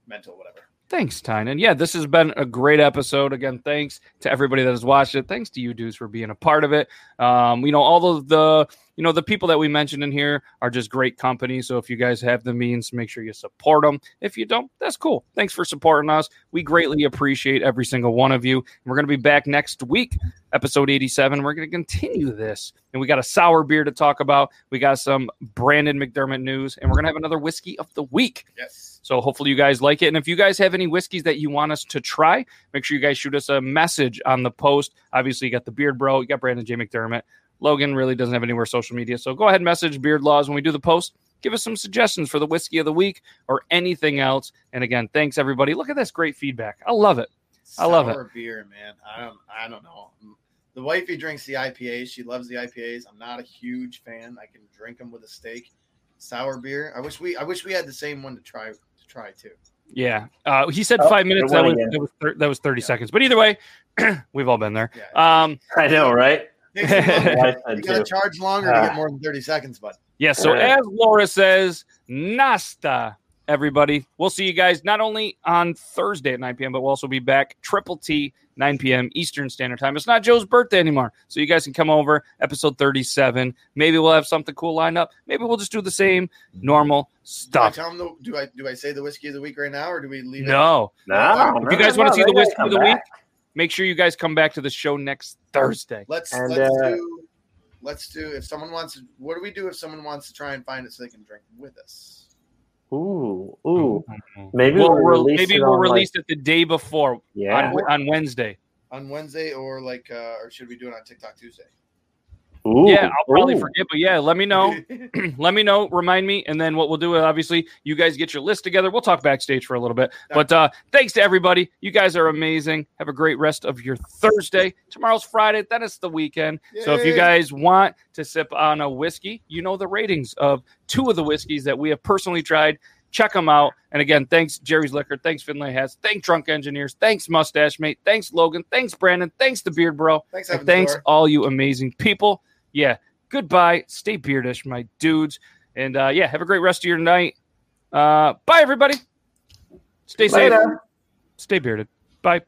mental, whatever. Thanks, Tynan. Yeah, this has been a great episode. Again, thanks to everybody that has watched it. Thanks to you dudes for being a part of it. Um, you know, all of the, you know, the people that we mentioned in here are just great company. So if you guys have the means, make sure you support them. If you don't, that's cool. Thanks for supporting us. We greatly appreciate every single one of you. We're going to be back next week, episode eighty-seven. We're going to continue this. And we got a sour beer to talk about. We got some Brandon McDermott news. And we're going to have another whiskey of the week. Yes. So hopefully you guys like it. And if you guys have any whiskeys that you want us to try, make sure you guys shoot us a message on the post. Obviously, you got the Beard Bro. You got Brandon J. McDermott. Logan really doesn't have anywhere social media, so go ahead and message Beard Laws when we do the post. Give us some suggestions for the whiskey of the week or anything else. And again, thanks everybody. Look at this great feedback. I love it. I love Sour it. Beer, man. I don't. I don't know. The wifey drinks the I P As. She loves the I P As. I'm not a huge fan. I can drink them with a steak. Sour beer. I wish we. I wish we had the same one to try. To try too. Yeah. Uh, he said oh, five minutes. That was, that was thir- that was thirty yeah. seconds. But either way, we've all been there. Yeah. Um, I know, right? You gotta charge longer uh, to get more than thirty seconds, bud. Yeah, so as Laura says, Nasta, everybody. We'll see you guys not only on Thursday at nine p.m., but we'll also be back Triple T, nine p.m. Eastern Standard Time. It's not Joe's birthday anymore, so you guys can come over, episode thirty-seven. Maybe we'll have something cool lined up. Maybe we'll just do the same normal stuff. Do I, tell them the, do I, do I say the whiskey of the week right now, or do we leave no. it? No. No. If you guys no, want to no, see the whiskey of the back. week, make sure you guys come back to the show next Thursday. Let's and, let's uh, do let's do if someone wants to, what do we do if someone wants to try and find it so they can drink with us? Ooh, ooh. Maybe we'll, we'll release, maybe it, we'll on, release like, it the day before. Yeah, on, on Wednesday. On Wednesday, or like, uh, or should we do it on TikTok Tuesday? Ooh, yeah, I'll probably ooh. forget, but yeah, let me know. Let me know. Remind me, and then what we'll do is obviously you guys get your list together. We'll talk backstage for a little bit. But uh, thanks to everybody. You guys are amazing. Have a great rest of your Thursday. Tomorrow's Friday. Then it's the weekend. Yay. So if you guys want to sip on a whiskey, you know the ratings of two of the whiskeys that we have personally tried. Check them out. And again, thanks Jerry's Liquor. Thanks Finlay Hats. Thanks Drunk Engineers. Thanks Mustache Mate. Thanks Logan. Thanks Brandon. Thanks the Beard Bro. Thanks, and thanks all you amazing people. Yeah, goodbye. Stay beardish, my dudes. And, uh, yeah, have a great rest of your night. Uh, bye, everybody. Stay safe. Later. Stay bearded. Bye.